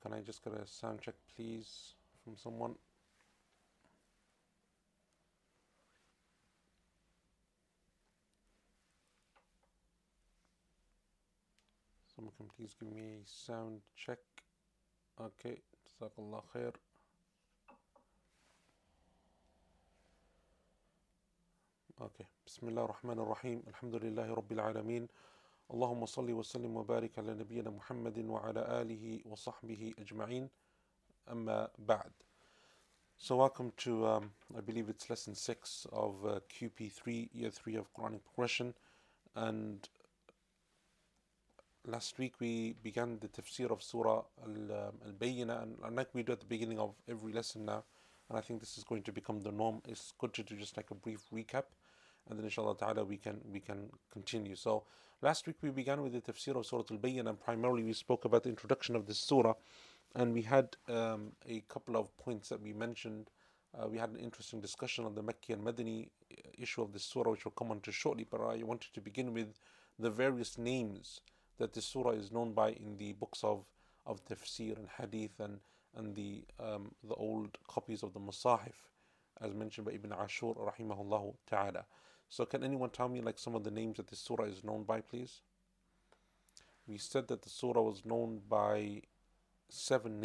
Can I just get a sound check, please, from someone? Someone can please give me a sound check. Okay, Jazakallah khair. Okay, Bismillah ar-Rahman ar-Rahim, Alhamdulillahi Rabbil Alameen. Allahumma salli wa sallim wa barik ala nabiyyina Muhammadin wa ala alihi wa sahbihi ajma'in. Amma ba'd. So welcome to, I believe it's lesson 6 of QP3, year 3 of Quranic progression. And last week we began the tafsir of Surah al-Bayyinah, and like we do at the beginning of every lesson now, and I think this is going to become the norm. It's good to do just like a brief recap, and then inshallah ta'ala we can continue. So last week we began with the tafsir of Surah al-Bayyinah, and primarily we spoke about the introduction of this surah, and we had a couple of points that we mentioned. We had an interesting discussion on the Makki and Madani issue of this surah, which we'll come on to shortly, but I wanted to begin with the various names that this surah is known by in the books of tafsir and hadith and the old copies of the Musahif, as mentioned by Ibn Ashur rahimahullah ta'ala. So can anyone tell me like some of the names that this surah is known by, please? We said that the surah was known by 7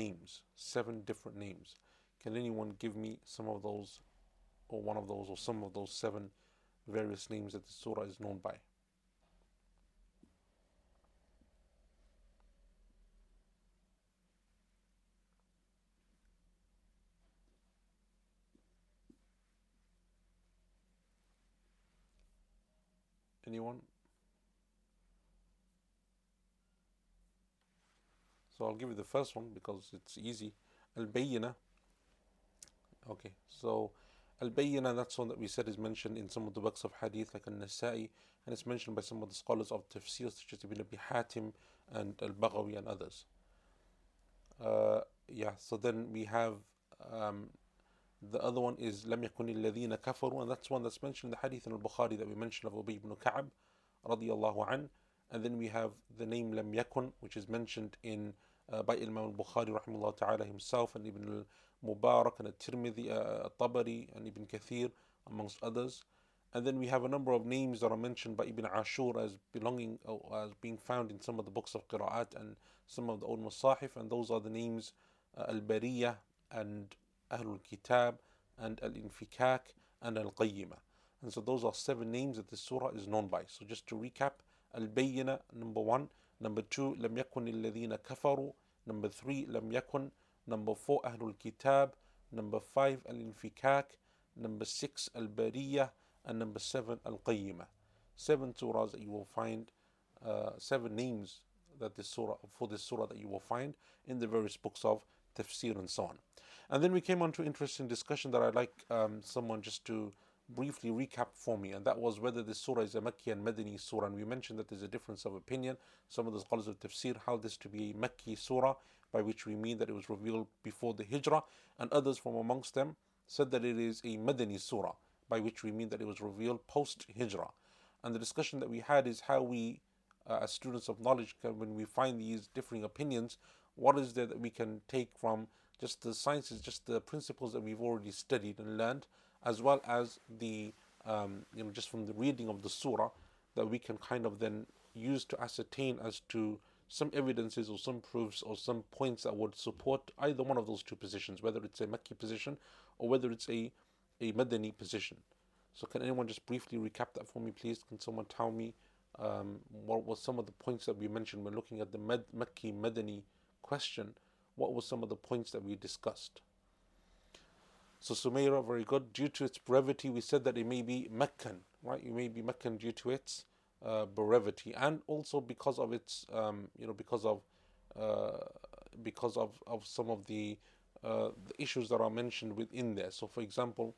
different names. Can anyone give me some of those, or one of those, or some of those 7 various names that the surah is known by? Anyone? So I'll give you the first one because it's easy. Al-Bayyinah. Okay, so Al-Bayyinah, that's one that we said is mentioned in some of the works of hadith like Al-Nasa'i, and it's mentioned by some of the scholars of tafsir such as Ibn Abi Hatim and Al-Baghawi and others. So then we have the other one is Lam-Yakun Al-Ladheene Kafaru, and that's one that's mentioned in the hadith in Al-Bukhari that we mentioned of Ubayy ibn Ka'b radiyallahu an. And then we have the name Lam-Yakun, which is mentioned in by Imam al-Bukhari rahimahullah ta'ala himself, and Ibn al-Mubarak, and At-Tirmidhi, Tabari, and Ibn Kathir, amongst others. And then we have a number of names that are mentioned by Ibn Ashur as belonging, as being found in some of the books of Qira'at and some of the old Musahif, and those are the names Al-Bariyah and Ahlul Kitab and Al-Infikaak and Al-Qayyimah. And so those are 7 names that this surah is known by. So just to recap, Al-Bayyinah, number 1. Number 2, Lam-Yakun Al-Ladheene Kafaru. Number 3, Lam-Yakun. Number 4, Ahlul Kitab. Number 5, Al-Infikaak. Number 6, Al-Bariyah. And number 7, Al-Qayyimah. 7 surahs that you will find, 7 names that this surah, for this surah that you will find in the various books of tafsir and so on. And then we came on to interesting discussion that I'd like someone just to briefly recap for me, and that was whether this surah is a Makki and Madani surah. And we mentioned that there's a difference of opinion. Some of the scholars of tafsir held this to be a Makki surah, by which we mean that it was revealed before the Hijrah, and others from amongst them said that it is a Madani surah, by which we mean that it was revealed post-Hijrah. And the discussion that we had is how we, as students of knowledge, when we find these differing opinions, what is there that we can take from just the sciences, just the principles that we've already studied and learned, as well as the, just from the reading of the surah, that we can kind of then use to ascertain as to some evidences or some proofs or some points that would support either one of those two positions, whether it's a Makki position or whether it's a Madani position. So can anyone just briefly recap that for me, please? Can someone tell me what were some of the points that we mentioned when looking at the Makki Madani question? What were some of the points that we discussed? So Sumaira, very good. Due to its brevity, we said that it may be Meccan, right? It may be Meccan due to its brevity, and also because of its, because of some of the issues that are mentioned within there. So, for example,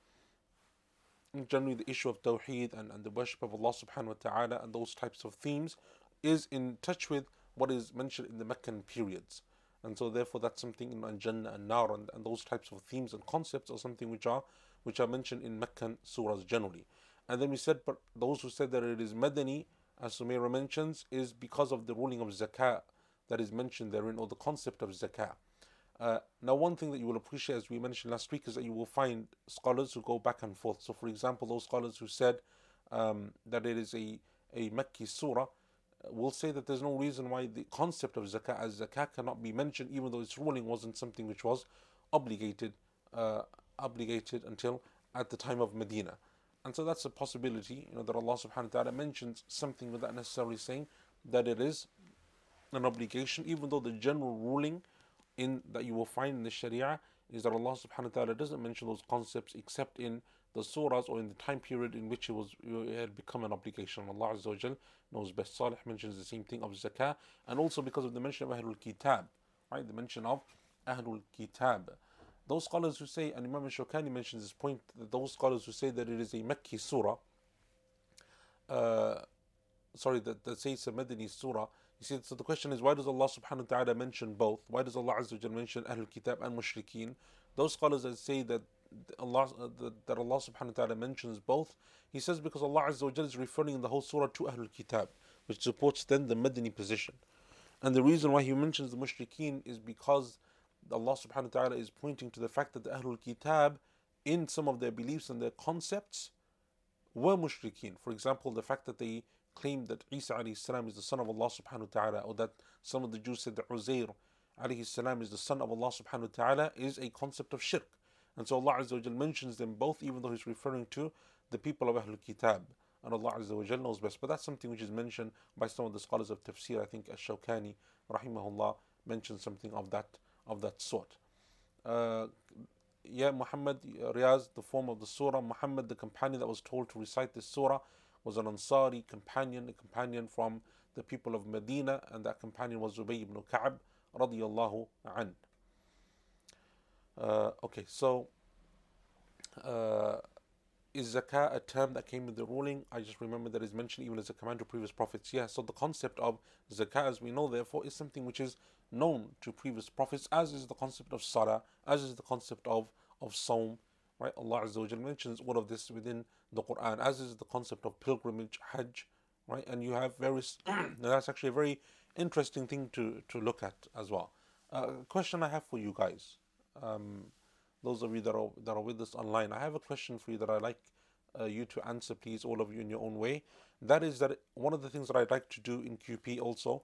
generally the issue of Tawheed and the worship of Allah Subhanahu wa Taala and those types of themes is in touch with what is mentioned in the Meccan periods. And so therefore that's something in Jannah and Nar and those types of themes and concepts are something which are mentioned in Meccan surahs generally. And then we said, but those who said that it is Madani, as Sumaira mentions, is because of the ruling of Zakah that is mentioned therein, or the concept of Zakah. Now, one thing that you will appreciate, as we mentioned last week, is that you will find scholars who go back and forth. So, for example, those scholars who said that it is a Makki surah will say that there's no reason why the concept of zakah as zakah cannot be mentioned, even though its ruling wasn't something which was obligated until at the time of Medina. And so that's a possibility, that Allah subhanahu wa ta'ala mentions something without necessarily saying that it is an obligation, even though the general ruling that you will find in the Sharia is that Allah subhanahu wa ta'ala doesn't mention those concepts except in the surahs or in the time period in which it had become an obligation. Allah Azza wa Jal knows best. Salih mentions the same thing of zakah, and also because of the mention of Ahlul Kitab, right? The mention of Ahlul Kitab. Those scholars who say, and Imam al-Shawkani mentions this point, that those scholars who say that it is a Makki surah, that say it's a Madani surah, you see, so the question is, why does Allah subhanahu wa ta'ala mention both? Why does Allah Azza wa Jal mention Ahlul Kitab and Mushrikeen? Those scholars that say that Allah subhanahu wa ta'ala mentions both, he says because Allah Azza wa Jal is referring in the whole surah to Ahlul Kitab, which supports then the Madani position. And the reason why he mentions the Mushrikeen is because Allah subhanahu wa ta'ala is pointing to the fact that the Ahlul Kitab, in some of their beliefs and their concepts, were mushrikeen. For example, the fact that they claimed that Isa alayhi salam is the son of Allah subhanahu wa ta'ala, or that some of the Jews said that Uzair alayhi salam is the son of Allah subhanahu wa ta'ala, is a concept of shirk. And so Allah Azza wa Jal mentions them both, even though He's referring to the people of Ahlul Kitab. And Allah Azza wa Jal knows best. But that's something which is mentioned by some of the scholars of tafsir. I think al-Shawkani, rahimahullah, mentioned something of that sort. Muhammad, Riyaz, the form of the surah. Muhammad, the companion that was told to recite this surah, was an Ansari companion, a companion from the people of Medina, and that companion was Ubayy ibn Ka'b, radiyallahu an. Is zakah a term that came with the ruling? I just remember that is mentioned even as a command to previous prophets. Yeah, so the concept of zakah, as we know, therefore, is something which is known to previous prophets, as is the concept of salah, as is the concept of saum, right? Allah Azza wa Jal mentions all of this within the Quran, as is the concept of pilgrimage, hajj, right? And you have various, that's actually a very interesting thing to look at as well. Question I have for you guys, those of you that are with us online, I have a question for you that I'd like you to answer, please, all of you in your own way. That is that one of the things that I'd like to do in QP also,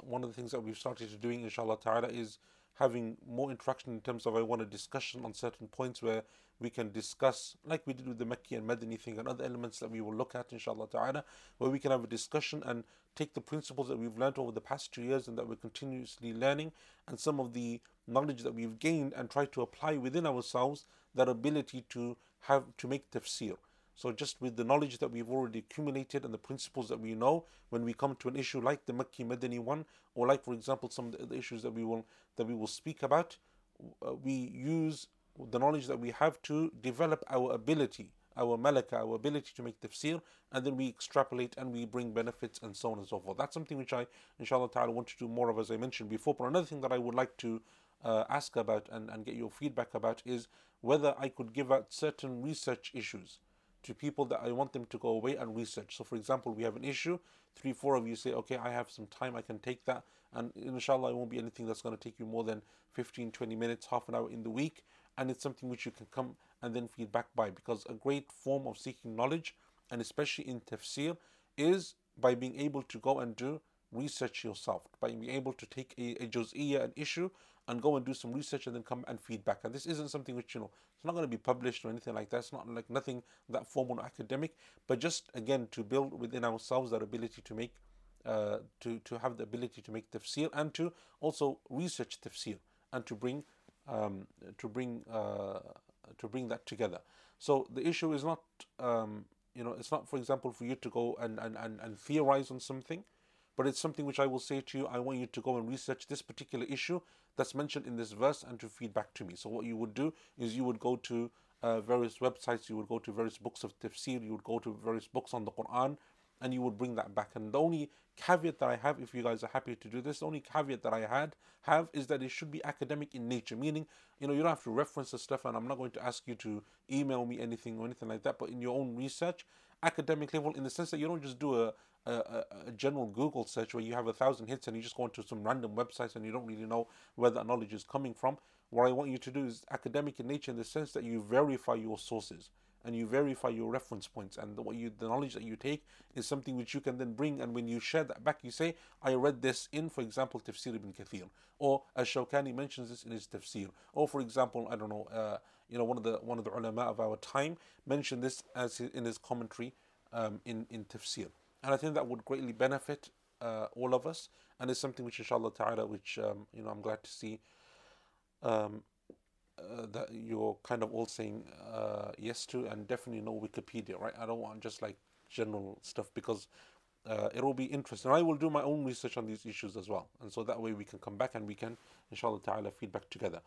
one of the things that we've started doing, inshallah ta'ala, is having more interaction in terms of I want a discussion on certain points where we can discuss, like we did with the Makki and Madani thing and other elements that we will look at, inshallah ta'ala, where we can have a discussion and take the principles that we've learned over the past 2 years and that we're continuously learning, and some of the knowledge that we've gained, and try to apply within ourselves that ability to make tafsir. So just with the knowledge that we've already accumulated and the principles that we know, when we come to an issue like the Makki Madani one, or like, for example, some of the issues that we will speak about, we use the knowledge that we have to develop our ability, our malaka, our ability to make tafsir, and then we extrapolate and we bring benefits and so on and so forth. That's something which I, inshallah ta'ala, want to do more of, as I mentioned before. But another thing that I would like to ask about and get your feedback about is whether I could give out certain research issues to people that I want them to go away and research. So, for example, we have an issue, 3-4 of you say, okay, I have some time, I can take that, and inshallah it won't be anything that's going to take you more than 15-20 minutes, half an hour in the week, and it's something which you can come and then feedback by, because a great form of seeking knowledge, and especially in tafsir, is by being able to go and do research yourself, by being able to take a juz'iyah, an issue, and go and do some research and then come and feedback. And this isn't something which, it's not going to be published or anything like that. It's not like nothing that formal or academic, but just, again, to build within ourselves that ability to make, to have the ability to make tafsir, and to also research tafsir, and to bring that together. So the issue is not, it's not, for example, for you to go and theorize on something, but it's something which I will say to you, I want you to go and research this particular issue that's mentioned in this verse and to feed back to me. So what you would do is you would go to various websites, you would go to various books of tafsir, you would go to various books on the Quran, and you would bring that back. And the only caveat that I have, if you guys are happy to do this, the only caveat that I have is that it should be academic in nature, meaning, you don't have to reference the stuff, and I'm not going to ask you to email me anything or anything like that, but in your own research, academic level, in the sense that you don't just do a a general Google search where you have 1,000 hits and you just go into some random websites and you don't really know where that knowledge is coming from. What I want you to do is academic in nature, in the sense that you verify your sources and you verify your reference points, and the knowledge that you take is something which you can then bring, and when you share that back, you say, I read this in, for example, Tafsir Ibn Kathir, or al-Shawkani mentions this in his Tafsir, or for example, I don't know, one of the ulama of our time mentioned this as in his commentary in Tafsir. And I think that would greatly benefit all of us, and it's something which, inshallah ta'ala, which I'm glad to see that you're kind of all saying yes to, and definitely no Wikipedia, right? I don't want just like general stuff, because it will be interesting. I will do my own research on these issues as well, and so that way we can come back and we can, inshallah ta'ala, feedback together.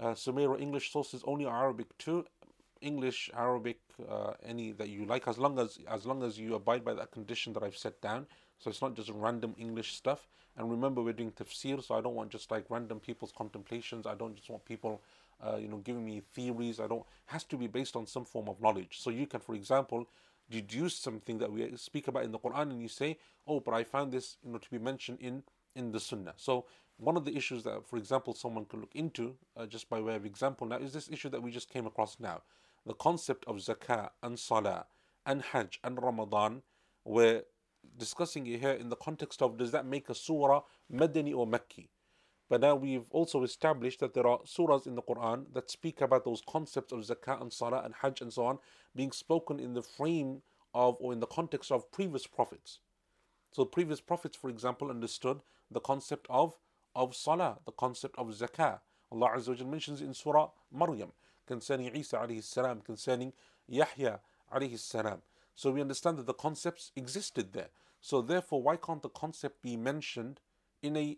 Sumaira, English sources only, Arabic too? English, Arabic, any that you like, as long as you abide by that condition that I've set down. So it's not just random English stuff. And remember, we're doing tafsir, so I don't want just like random people's contemplations. I don't just want people giving me theories. Has to be based on some form of knowledge. So you can, for example, deduce something that we speak about in the Quran, and you say, oh, but I found this to be mentioned in the Sunnah. So one of the issues that, for example, someone could look into, just by way of example now, is this issue that we just came across now. The concept of zakah and salah and hajj and Ramadan, we're discussing it here in the context of, does that make a surah Madani or Makki? But now we've also established that there are surahs in the Quran that speak about those concepts of zakah and salah and hajj and so on being spoken in the frame of, or in the context of, previous prophets. So previous prophets, for example, understood the concept of salah, the concept of zakah. Allah Azza wa Jal mentions in Surah Maryam concerning Isa alayhi salam, concerning Yahya alayhi salam. So we understand that the concepts existed there. So therefore, why can't the concept be mentioned in a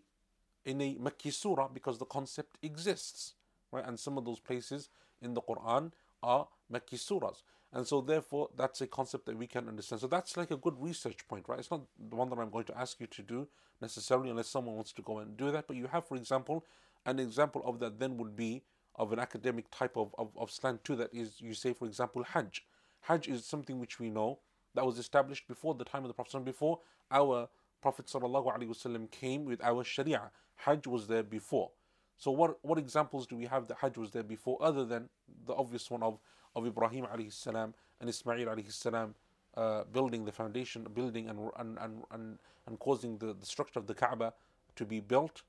Makki surah? Because the concept exists, right? And some of those places in the Quran are Makki surahs. And so therefore, that's a concept that we can understand. So that's like a good research point, right? It's not the one that I'm going to ask you to do necessarily, unless someone wants to go and do that. But you have, for example, an example of that then would be of an academic type of slant too. That is, you say, for example, Hajj. Hajj is something which we know that was established before the time of the Prophet, before our Prophet ﷺ came with our Sharia. Hajj was there before. So what examples do we have that Hajj was there before, other than the obvious one of Ibrahim alayhi and Ismail alayhi building the foundation, building and causing the structure of the Kaaba to be built,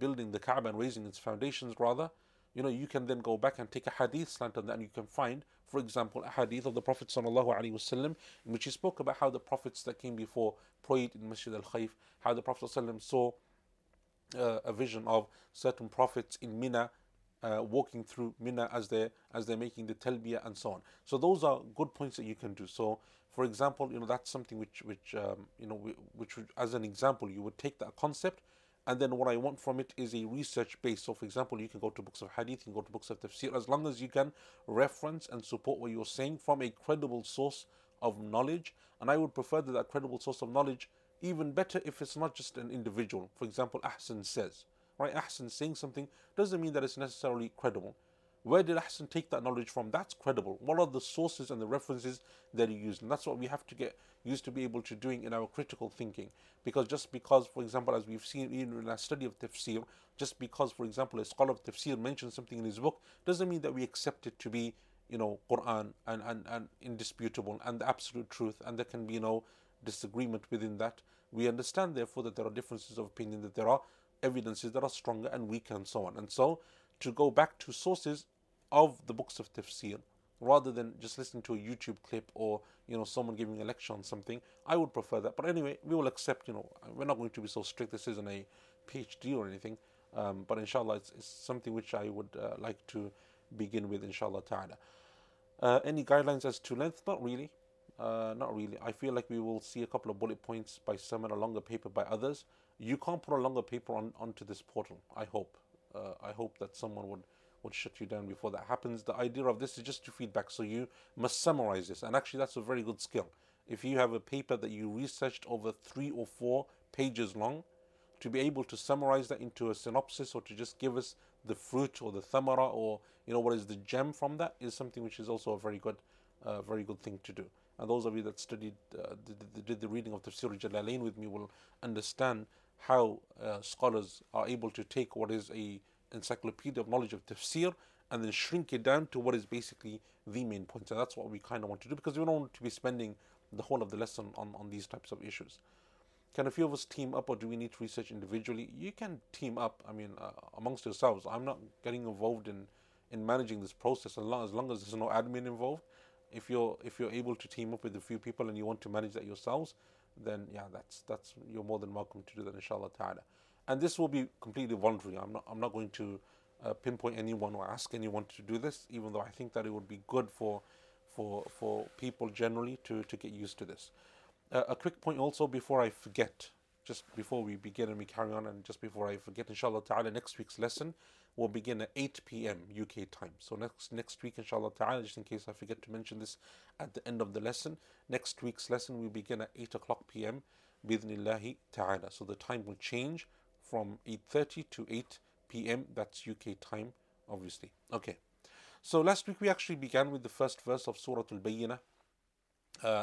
building the Kaaba and raising its foundations rather. You can then go back and take a hadith slant on that, and you can find, for example, a hadith of the Prophet ﷺ in which he spoke about how the prophets that came before prayed in Masjid al-Khayf, how the Prophet ﷺ saw a vision of certain prophets in Mina, walking through Mina as they're making the talbiyah and so on. So those are good points that you can do. So, for example, that's something which as an example, you would take that concept. And then what I want from it is a research base. So, for example, you can go to books of hadith, you can go to books of tafsir, as long as you can reference and support what you're saying from a credible source of knowledge. And I would prefer that credible source of knowledge, even better if it's not just an individual. For example, Ahsan says, right? Ahsan saying something doesn't mean that it's necessarily credible. Where did Ahsan take that knowledge from? That's credible. What are the sources and the references that he used? And that's what we have to get used to be able to doing in our critical thinking. Because just because, for example, as we've seen in our study of tafsir, just because, for example, a scholar of tafsir mentions something in his book, doesn't mean that we accept it to be, Quran and indisputable and the absolute truth, and there can be no disagreement within that. We understand, therefore, that there are differences of opinion, that there are evidences that are stronger and weaker and so on. And so, to go back to sources of the books of tafsir, rather than just listening to a YouTube clip or someone giving a lecture on something, I would prefer that. But anyway, we will accept. We're not going to be so strict. This isn't a PhD or anything, but inshallah, it's something which I would like to begin with. Inshallah ta'ala. Any guidelines as to length? Not really. I feel like we will see a couple of bullet points by some and a longer paper by others. You can't put a longer paper onto this portal. I hope that someone would shut you down before that happens. The idea of this is just to feedback, so you must summarize this, and actually that's a very good skill. If you have a paper that you researched over 3 or 4 pages long, to be able to summarize that into a synopsis, or to just give us the fruit or the thamara, or what is the gem from that, is something which is also a very good thing to do. And those of you that studied, did the reading of Tafsir al-Jalalayn with me will understand how scholars are able to take what is a encyclopedia of knowledge of tafsir and then shrink it down to what is basically the main point. So that's what we kind of want to do, because we don't want to be spending the whole of the lesson on these types of issues. Can a few of us team up, or do we need to research individually? You can team up, I mean, amongst yourselves. I'm not getting involved in managing this process, as long as there's no admin involved. If you're able to team up with a few people and you want to manage that yourselves, then yeah, that's you're more than welcome to do that, inshallah ta'ala. And this will be completely voluntary. I'm not going to pinpoint anyone or ask anyone to do this, even though I think that it would be good for people generally to get used to this. A quick point also before I forget, just before we begin and we carry on, and just before I forget, inshallah ta'ala, next week's lesson will begin at 8 p.m. UK time. So next week, inshallah ta'ala, just in case I forget to mention this at the end of the lesson, next week's lesson will begin at 8:00 p.m. bi'idhnillahi ta'ala. So the time will change from 8:30 to 8 p.m. That's UK time, obviously. Okay, so last week we actually began with the first verse of Surat al-Bayyinah,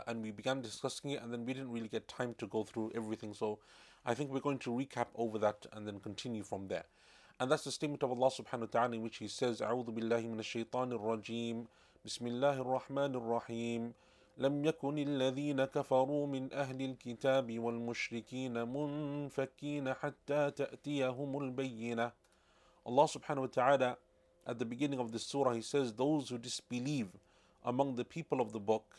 and we began discussing it, and then we didn't really get time to go through everything. So I think we're going to recap over that and then continue from there. And that's the statement of Allah subhanahu wa ta'ala, in which He says, أعوذ بالله من الشيطان الرجيم بسم الله الرحمن الرحيم لم يكن الذين كفروا من أهل الكتاب والمشركين منفكين حتى تأتيهم البينة. Allah subhanahu wa ta'ala, at the beginning of this surah, He says, those who disbelieve among the people of the book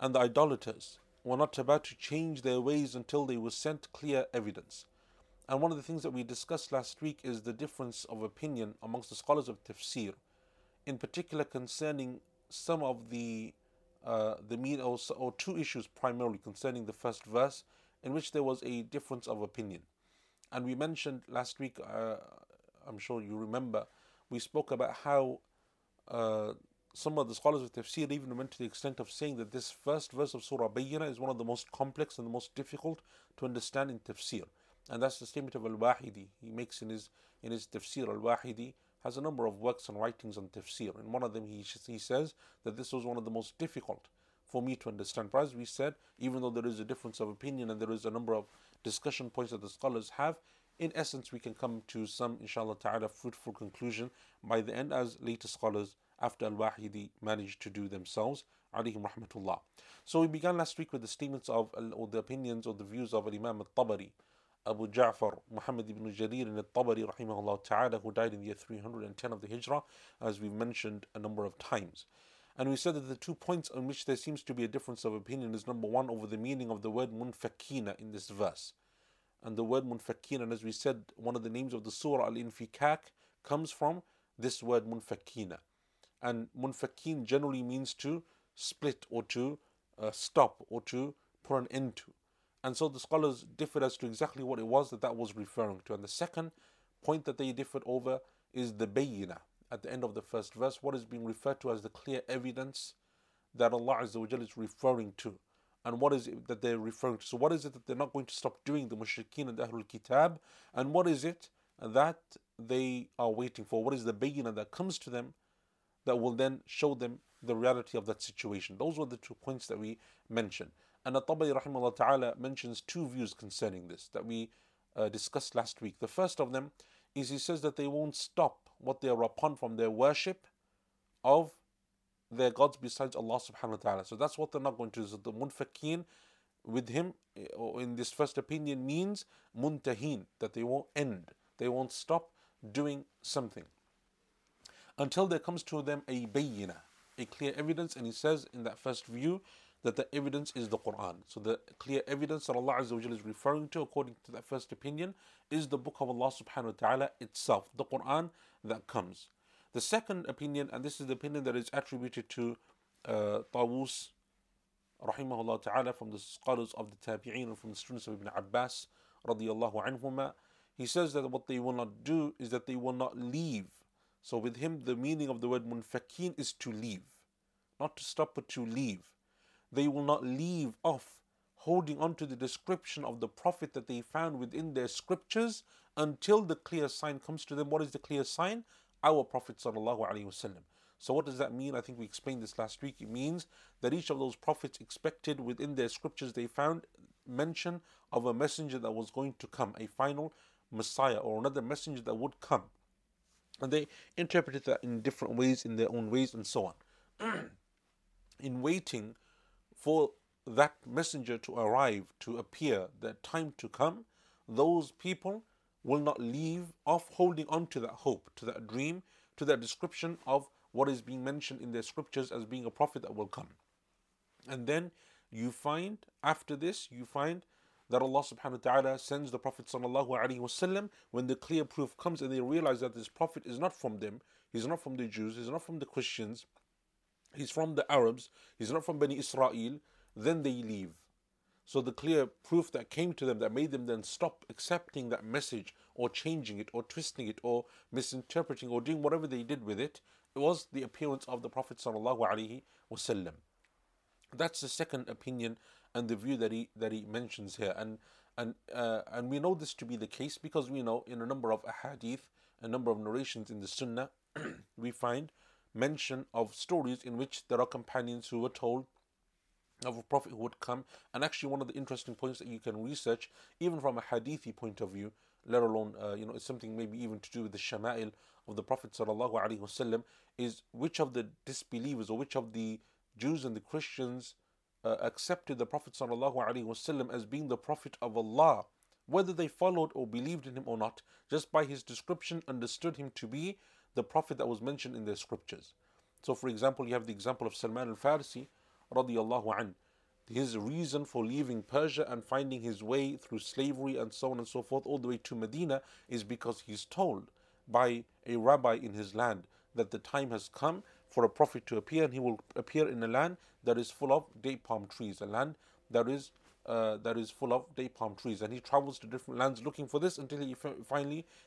and the idolaters were not about to change their ways until they were sent clear evidence. And one of the things that we discussed last week is the difference of opinion amongst the scholars of tafsir, in particular concerning some of the mean, or two issues primarily concerning the first verse, in which there was a difference of opinion. And we mentioned last week, I'm sure you remember, we spoke about how some of the scholars of tafsir even went to the extent of saying that this first verse of Surah Bayyinah is one of the most complex and the most difficult to understand in tafsir. And that's the statement of Al-Wahidi. He makes in his tafsir, Al-Wahidi has a number of works and writings on tafsir. In one of them, he says that this was one of the most difficult for me to understand. But as we said, even though there is a difference of opinion and there is a number of discussion points that the scholars have, in essence, we can come to some, inshallah ta'ala, fruitful conclusion by the end, as later scholars after Al-Wahidi managed to do themselves, alayhim rahmatullah. So we began last week with the statements of, or the opinions or the views of Imam al-Tabari, Abu Ja'far, Muhammad ibn Jarir and Tabari rahimahullah ta'ala, who died in the year 310 of the Hijrah, as we've mentioned a number of times. And we said that the 2 points on which there seems to be a difference of opinion is, number one, over the meaning of the word munfakina in this verse. And the word munfakina, and as we said, one of the names of the surah, Al-Infikaak, comes from this word munfakina. And munfakin generally means to split, or to stop, or to put an end to. And so the scholars differed as to exactly what it was that was referring to. And the second point that they differed over is the bayyinah at the end of the first verse, what is being referred to as the clear evidence that Allah Azza wa Jalla is referring to. And what is it that they're referring to? So what is it that they're not going to stop doing, the mushrikeen and the Ahlul Kitab? And what is it that they are waiting for? What is the bayyinah that comes to them that will then show them the reality of that situation? Those were the 2 points that we mentioned. And At-Tabari rahimahullah ta'ala mentions 2 views concerning this that we discussed last week. The first of them is, he says that they won't stop what they are upon from their worship of their gods besides Allah subhanahu wa ta'ala. So that's what they're not going to do. So the munfakeen with him, or in this first opinion, means muntaheen, that they won't end, they won't stop doing something until there comes to them a bayyinah, a clear evidence. And he says in that first view that the evidence is the Quran. So the clear evidence that Allah Azza wa Jalla is referring to, according to that first opinion, is the book of Allah subhanahu wa ta'ala itself, the Quran that comes. The second opinion, and this is the opinion that is attributed to Tawus rahimahullah ta'ala, from the scholars of the Tabi'een and from the students of Ibn Abbas radiyallahu anhuma, he says that what they will not do is that they will not leave. So with him, the meaning of the word munfakin is to leave, not to stop, but to leave. They will not leave off holding on to the description of the Prophet that they found within their scriptures until the clear sign comes to them. What is the clear sign? Our Prophet ﷺ. So what does that mean? I think we explained this last week. It means that each of those prophets expected within their scriptures they found mention of a messenger that was going to come, a final Messiah or another messenger that would come. And they interpreted that in different ways, in their own ways, and so on. In waiting for that messenger to arrive, to appear, that time to come, those people will not leave off holding on to that hope, to that dream, to that description of what is being mentioned in their scriptures as being a prophet that will come. And then you find, after this, you find that Allah subhanahu wa ta'ala sends the Prophet sallallahu alaihi wasallam when the clear proof comes and they realize that this prophet is not from them, he's not from the Jews, he's not from the Christians, he's from the Arabs, he's not from Bani Israel, then they leave. So the clear proof that came to them that made them then stop accepting that message or changing it or twisting it or misinterpreting or doing whatever they did with it, it was the appearance of the Prophet sallallahu alaihi wasallam. That's the second opinion and the view that he mentions here, and we know this to be the case because we know in a number of ahadith, a number of narrations in the Sunnah, we find mention of stories in which there are companions who were told of a prophet who would come. And actually, one of the interesting points that you can research, even from a hadithi point of view, let alone it's something maybe even to do with the shama'il of the Prophet sallallahu alaihi wasallam, is which of the disbelievers or which of the Jews and the Christians accepted the Prophet sallallahu alaihi wasallam as being the Prophet of Allah, whether they followed or believed in him or not, just by his description understood him to be the Prophet that was mentioned in their scriptures. So, for example, you have the example of Salman al-Farsi radiyallahu an. His reason for leaving Persia and finding his way through slavery and so on and so forth all the way to Medina is because he's told by a rabbi in his land that the time has come for a prophet to appear, and he will appear in a land that is full of date palm trees, a land that is full of date palm trees. And he travels to different lands looking for this until he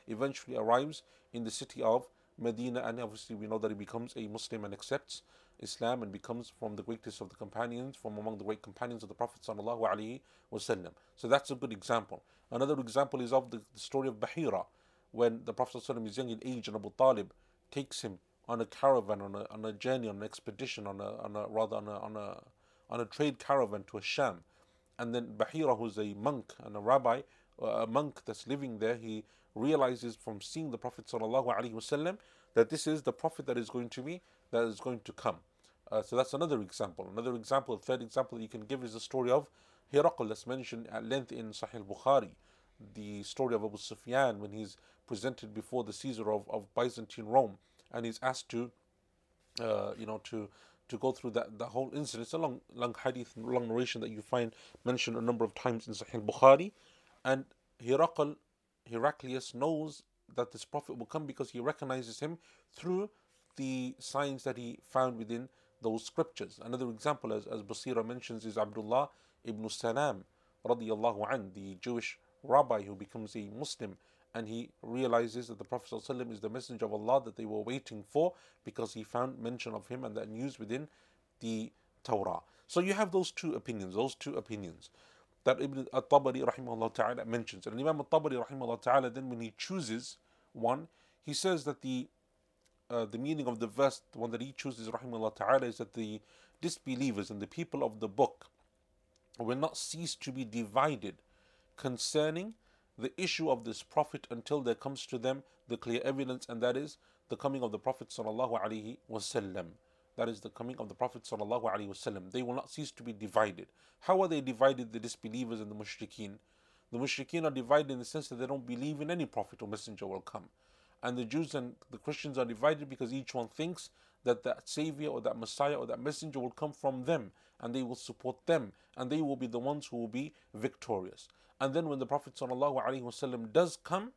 eventually arrives in the city of Medina, and obviously we know that he becomes a Muslim and accepts Islam and becomes from the greatest of the companions, from among the great companions of the Prophet sallallahu alaihi wasallam. So that's a good example. Another example is of the story of Bahira, when the Prophet sallallahu alaihi wasallam is young in age and Abu Talib takes him on a caravan, on a journey, on an expedition, on a trade caravan to Sham. And then Bahira, who's a monk and a rabbi, a monk that's living there, he realizes from seeing the Prophet sallallahu alaihi wasallam that this is the prophet that is going to come. So that's another example. A third example that you can give is the story of Hiraqul that's mentioned at length in Sahih al-Bukhari. The story of Abu Sufyan when he's presented before the Caesar of Byzantine Rome, and he's asked to go through that whole incident. It's a long hadith, long narration that you find mentioned a number of times in Sahih Bukhari. And Heraclius knows that this prophet will come because he recognizes him through the signs that he found within those scriptures. Another example, as Basira mentions, is Abdullah ibn Salam radiyallahu an, the Jewish rabbi who becomes a Muslim. And he realizes that the Prophet ﷺ is the messenger of Allah that they were waiting for because he found mention of him and that news within the Torah. So you have those two opinions that Ibn al-Tabari rahimahullah ta'ala mentions. And Imam al-Tabari rahimahullah ta'ala, then when he chooses one, he says that the meaning of the verse, the one that he chooses rahimahullah ta'ala, is that the disbelievers and the people of the book will not cease to be divided concerning the issue of this prophet until there comes to them the clear evidence, and that is the coming of the Prophet sallallahu alaihi wasallam. They will not cease to be divided. How are they divided, the disbelievers and the mushrikeen? The mushrikeen are divided in the sense that they don't believe in any prophet or messenger will come. And the Jews and the Christians are divided because each one thinks that savior or that messiah or that messenger will come from them, and they will support them, and they will be the ones who will be victorious. And then when the Prophet ﷺ does come,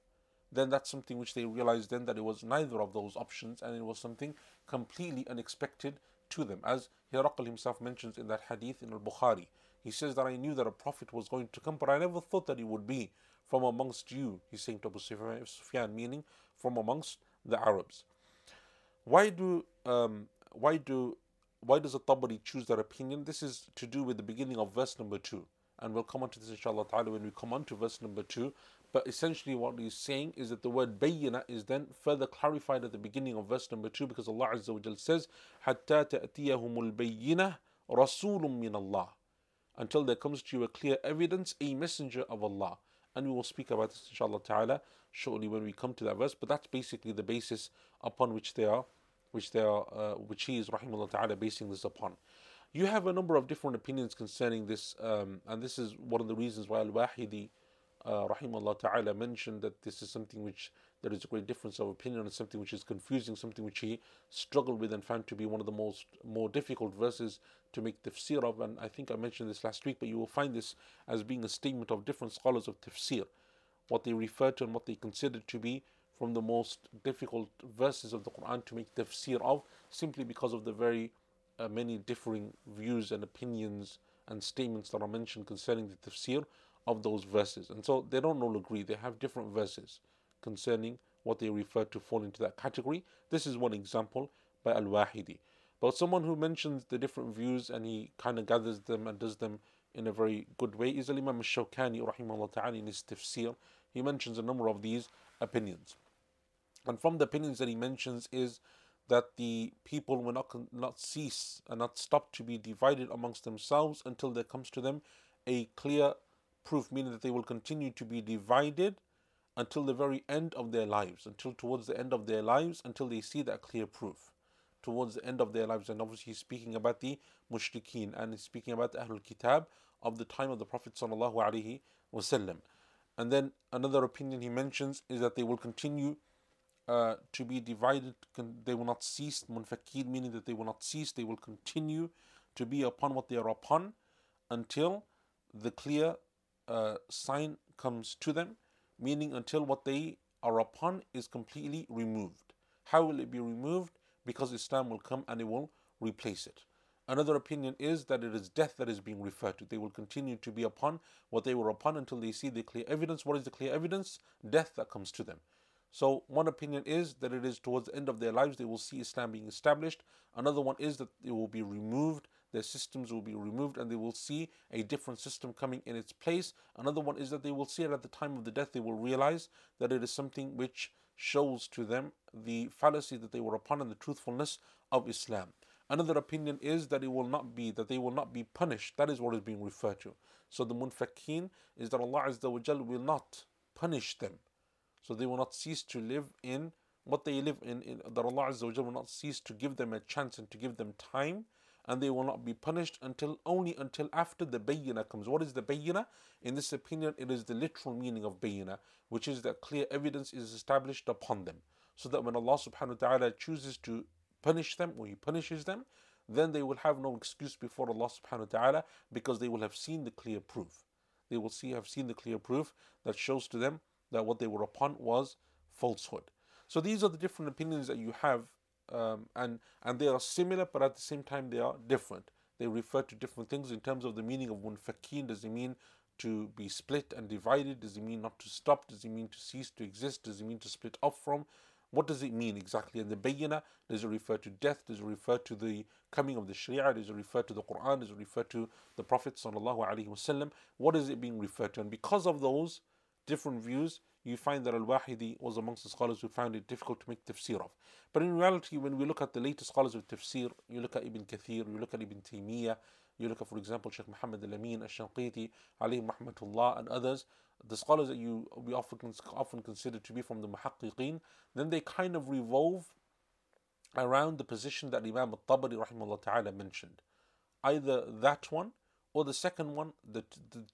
then that's something which they realized then that it was neither of those options, and it was something completely unexpected to them. As Hiraqul himself mentions in that hadith in Al-Bukhari, he says that I knew that a prophet was going to come, but I never thought that he would be from amongst you, he's saying to Abu Sufyan, meaning from amongst the Arabs. Why does At-Tabari choose that opinion? This is to do with the beginning of verse number 2. And we'll come on to this inshallah ta'ala when we come on to verse number 2. But essentially what he's saying is that the word bayyinah is then further clarified at the beginning of verse number 2, because Allah Azza wa Jal says, حَتَّى تَأْتِيَهُمُ الْبَيِّنَةِ رَسُولٌ مِّنَ اللَّهِ, until there comes to you a clear evidence, a messenger of Allah. And we will speak about this inshallah ta'ala shortly when we come to that verse. But that's basically the basis upon which he is rahimahullah ta'ala basing this upon. You have a number of different opinions concerning this, and this is one of the reasons why Al-Wahidi rahimahullah ta'ala mentioned that this is something which there is a great difference of opinion and something which is confusing, something which he struggled with and found to be one of the more difficult verses to make tafsir of. And I think I mentioned this last week, but you will find this as being a statement of different scholars of tafsir, what they refer to and what they consider to be from the most difficult verses of the Quran to make tafsir of, simply because of the very many differing views and opinions and statements that are mentioned concerning the tafsir of those verses. And so they don't all agree, they have different verses concerning what they refer to fall into that category. This is one example by Al-Wahidi. But someone who mentions the different views and he kind of gathers them and does them in a very good way is Imam al-Shawkani rahimahullah ta'ala in his tafsir. He mentions a number of these opinions. And from the opinions that he mentions is that the people will not cease and not stop to be divided amongst themselves until there comes to them a clear proof, meaning that they will continue to be divided until the very end of their lives, until towards the end of their lives, until they see that clear proof towards the end of their lives. And obviously he's speaking about the mushrikeen, and he's speaking about Ahlul Kitab of the time of the Prophet sallallahu alaihi wasallam. And then another opinion he mentions is that they will continue to be divided, they will not cease, munfakid, meaning that they will not cease, they will continue to be upon what they are upon until the clear sign comes to them, meaning until what they are upon is completely removed. How will it be removed? Because Islam will come and it will replace it. Another opinion is that it is death that is being referred to. They will continue to be upon what they were upon until they see the clear evidence. What is the clear evidence? Death that comes to them. So one opinion is that it is towards the end of their lives they will see Islam being established. Another one is that it will be removed, their systems will be removed and they will see a different system coming in its place. Another one is that they will see it at the time of the death, they will realize that it is something which shows to them the fallacy that they were upon and the truthfulness of Islam. Another opinion is that it will not be, that they will not be punished. That is what is being referred to. So the munfakeen is that Allah Azza wa Jal will not punish them. So they will not cease to live in what they live in, that Allah Azza wa Jal will not cease to give them a chance and to give them time, and they will not be punished until after the bayyinah comes. What is the bayyinah? In this opinion, it is the literal meaning of bayyinah, which is that clear evidence is established upon them, so that when Allah subhanahu wa ta'ala chooses to punish them, or He punishes them, then they will have no excuse before Allah subhanahu wa ta'ala, because they will have seen the clear proof. They will have seen the clear proof that shows to them that what they were upon was falsehood. So these are the different opinions that you have, and they are similar, but at the same time they are different. They refer to different things in terms of the meaning of munfakeen. Does it mean to be split and divided? Does it mean not to stop? Does it mean to cease to exist? Does it mean to split off from? What does it mean exactly? And the bayyinah, does it refer to death? Does it refer to the coming of the Sharia? Does it refer to the Quran? Does it refer to the Prophet sallallahu alaihi wasallam? What is it being referred to? And because of those different views, you find that Al-Wahidi was amongst the scholars who found it difficult to make tafsir of. But in reality, when we look at the latest scholars of tafsir, you look at Ibn Kathir, you look at Ibn Taymiyyah, you look at, for example, Sheikh Muhammad al-Amin al-Shanqiti, alayhim rahmatullah, and others, the scholars that we often consider to be from the muhaqqiqeen, then they kind of revolve around the position that Imam al-Tabari rahimahullah ta'ala mentioned. Either that one, or the second one, the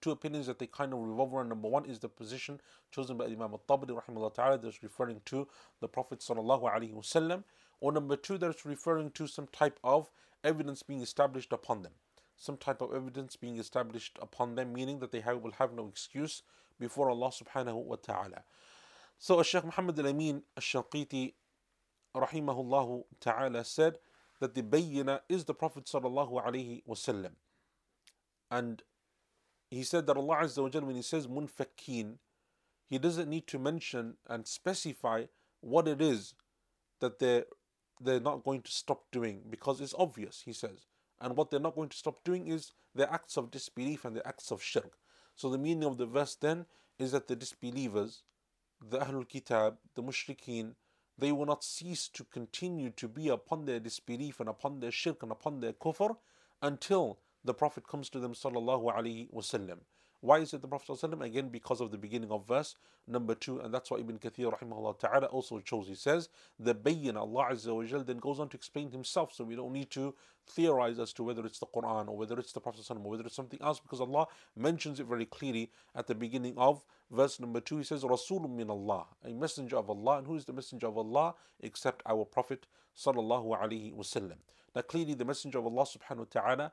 two opinions that they kind of revolve around. Number one is the position chosen by Imam al-Tabari rahimahullah ta'ala that's referring to the Prophet sallallahu alaihi wasallam, or number two, that's referring to some type of evidence being established upon them. Some type of evidence being established upon them, meaning that they will have no excuse before Allah subhanahu wa ta'ala. So Sheikh Muhammad al-Amin al-Shanqiti rahimahullah ta'ala said that the bayyinah is the Prophet sallallahu alaihi wasallam. And he said that Allah Azza wa Jalla, when he says munfakeen, he doesn't need to mention and specify what it is that they're not going to stop doing, because it's obvious, he says. And what they're not going to stop doing is their acts of disbelief and their acts of shirk. So the meaning of the verse then is that the disbelievers, the Ahlul Kitab, the Mushrikeen, they will not cease to continue to be upon their disbelief and upon their shirk and upon their kufr until the Prophet comes to them sallallahu alaihi wasallam. Why is it the Prophet sallallahu alaihi wasallam? Again, because of the beginning of verse number 2, and that's why Ibn Kathir rahimahullah ta'ala also chose. He says, the Bayyinah, Allah Azza wa Jal then goes on to explain himself, so we don't need to theorize as to whether it's the Quran or whether it's the Prophet sallallahu alaihi wasallam or whether it's something else, because Allah mentions it very clearly at the beginning of verse number 2. He says, Rasulun min Allah, a messenger of Allah, and who is the messenger of Allah except our Prophet sallallahu alaihi wasallam. Now clearly the messenger of Allah subhanahu wa ta'ala,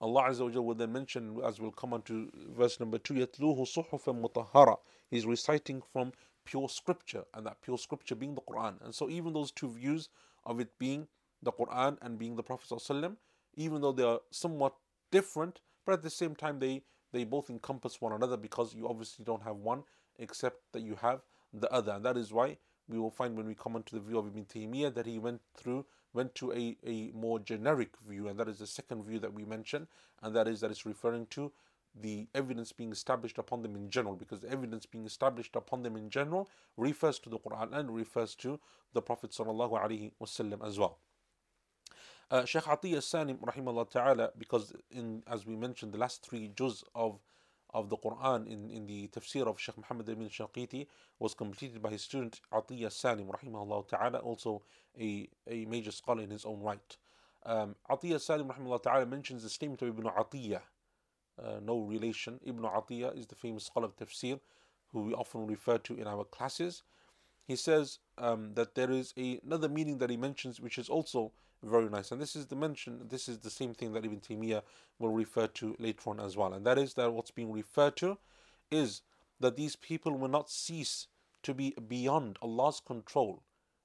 Allah Azza wa Jalla will then mention, as we'll come on to verse number 2, يَتْلُوهُ صُحُفًا مُطَهَّرًا. He's reciting from pure scripture, and that pure scripture being the Qur'an. And so even those two views of it being the Qur'an and being the Prophet ﷺ, even though they are somewhat different, but at the same time they both encompass one another, because you obviously don't have one except that you have the other. And that is why we will find when we come on to the view of Ibn Taymiyyah that he went to a more generic view, and that is the second view that we mentioned, and that is that it's referring to the evidence being established upon them in general, because the evidence being established upon them in general refers to the Qur'an and refers to the Prophet sallallahu alaihi wasallam as well. Sheikh Atiyah Salim rahimahullah ta'ala, because as we mentioned, the last three juz of the Qur'an in the tafsir of Sheikh Muhammad al-Amin al-Shanqiti was completed by his student Atiyah Salim rahimahullah ta'ala, also a major scholar in his own right. Atiyah Salim rahimahullah ta'ala mentions the statement of Ibn Atiyah, no relation. Ibn Atiyah is the famous scholar of tafsir who we often refer to in our classes. He says that there is another meaning that he mentions which is also very nice, and this is the same thing that Ibn Taymiyyah will refer to later on as well, and that is that what's being referred to is that these people will not cease to be beyond Allah's control.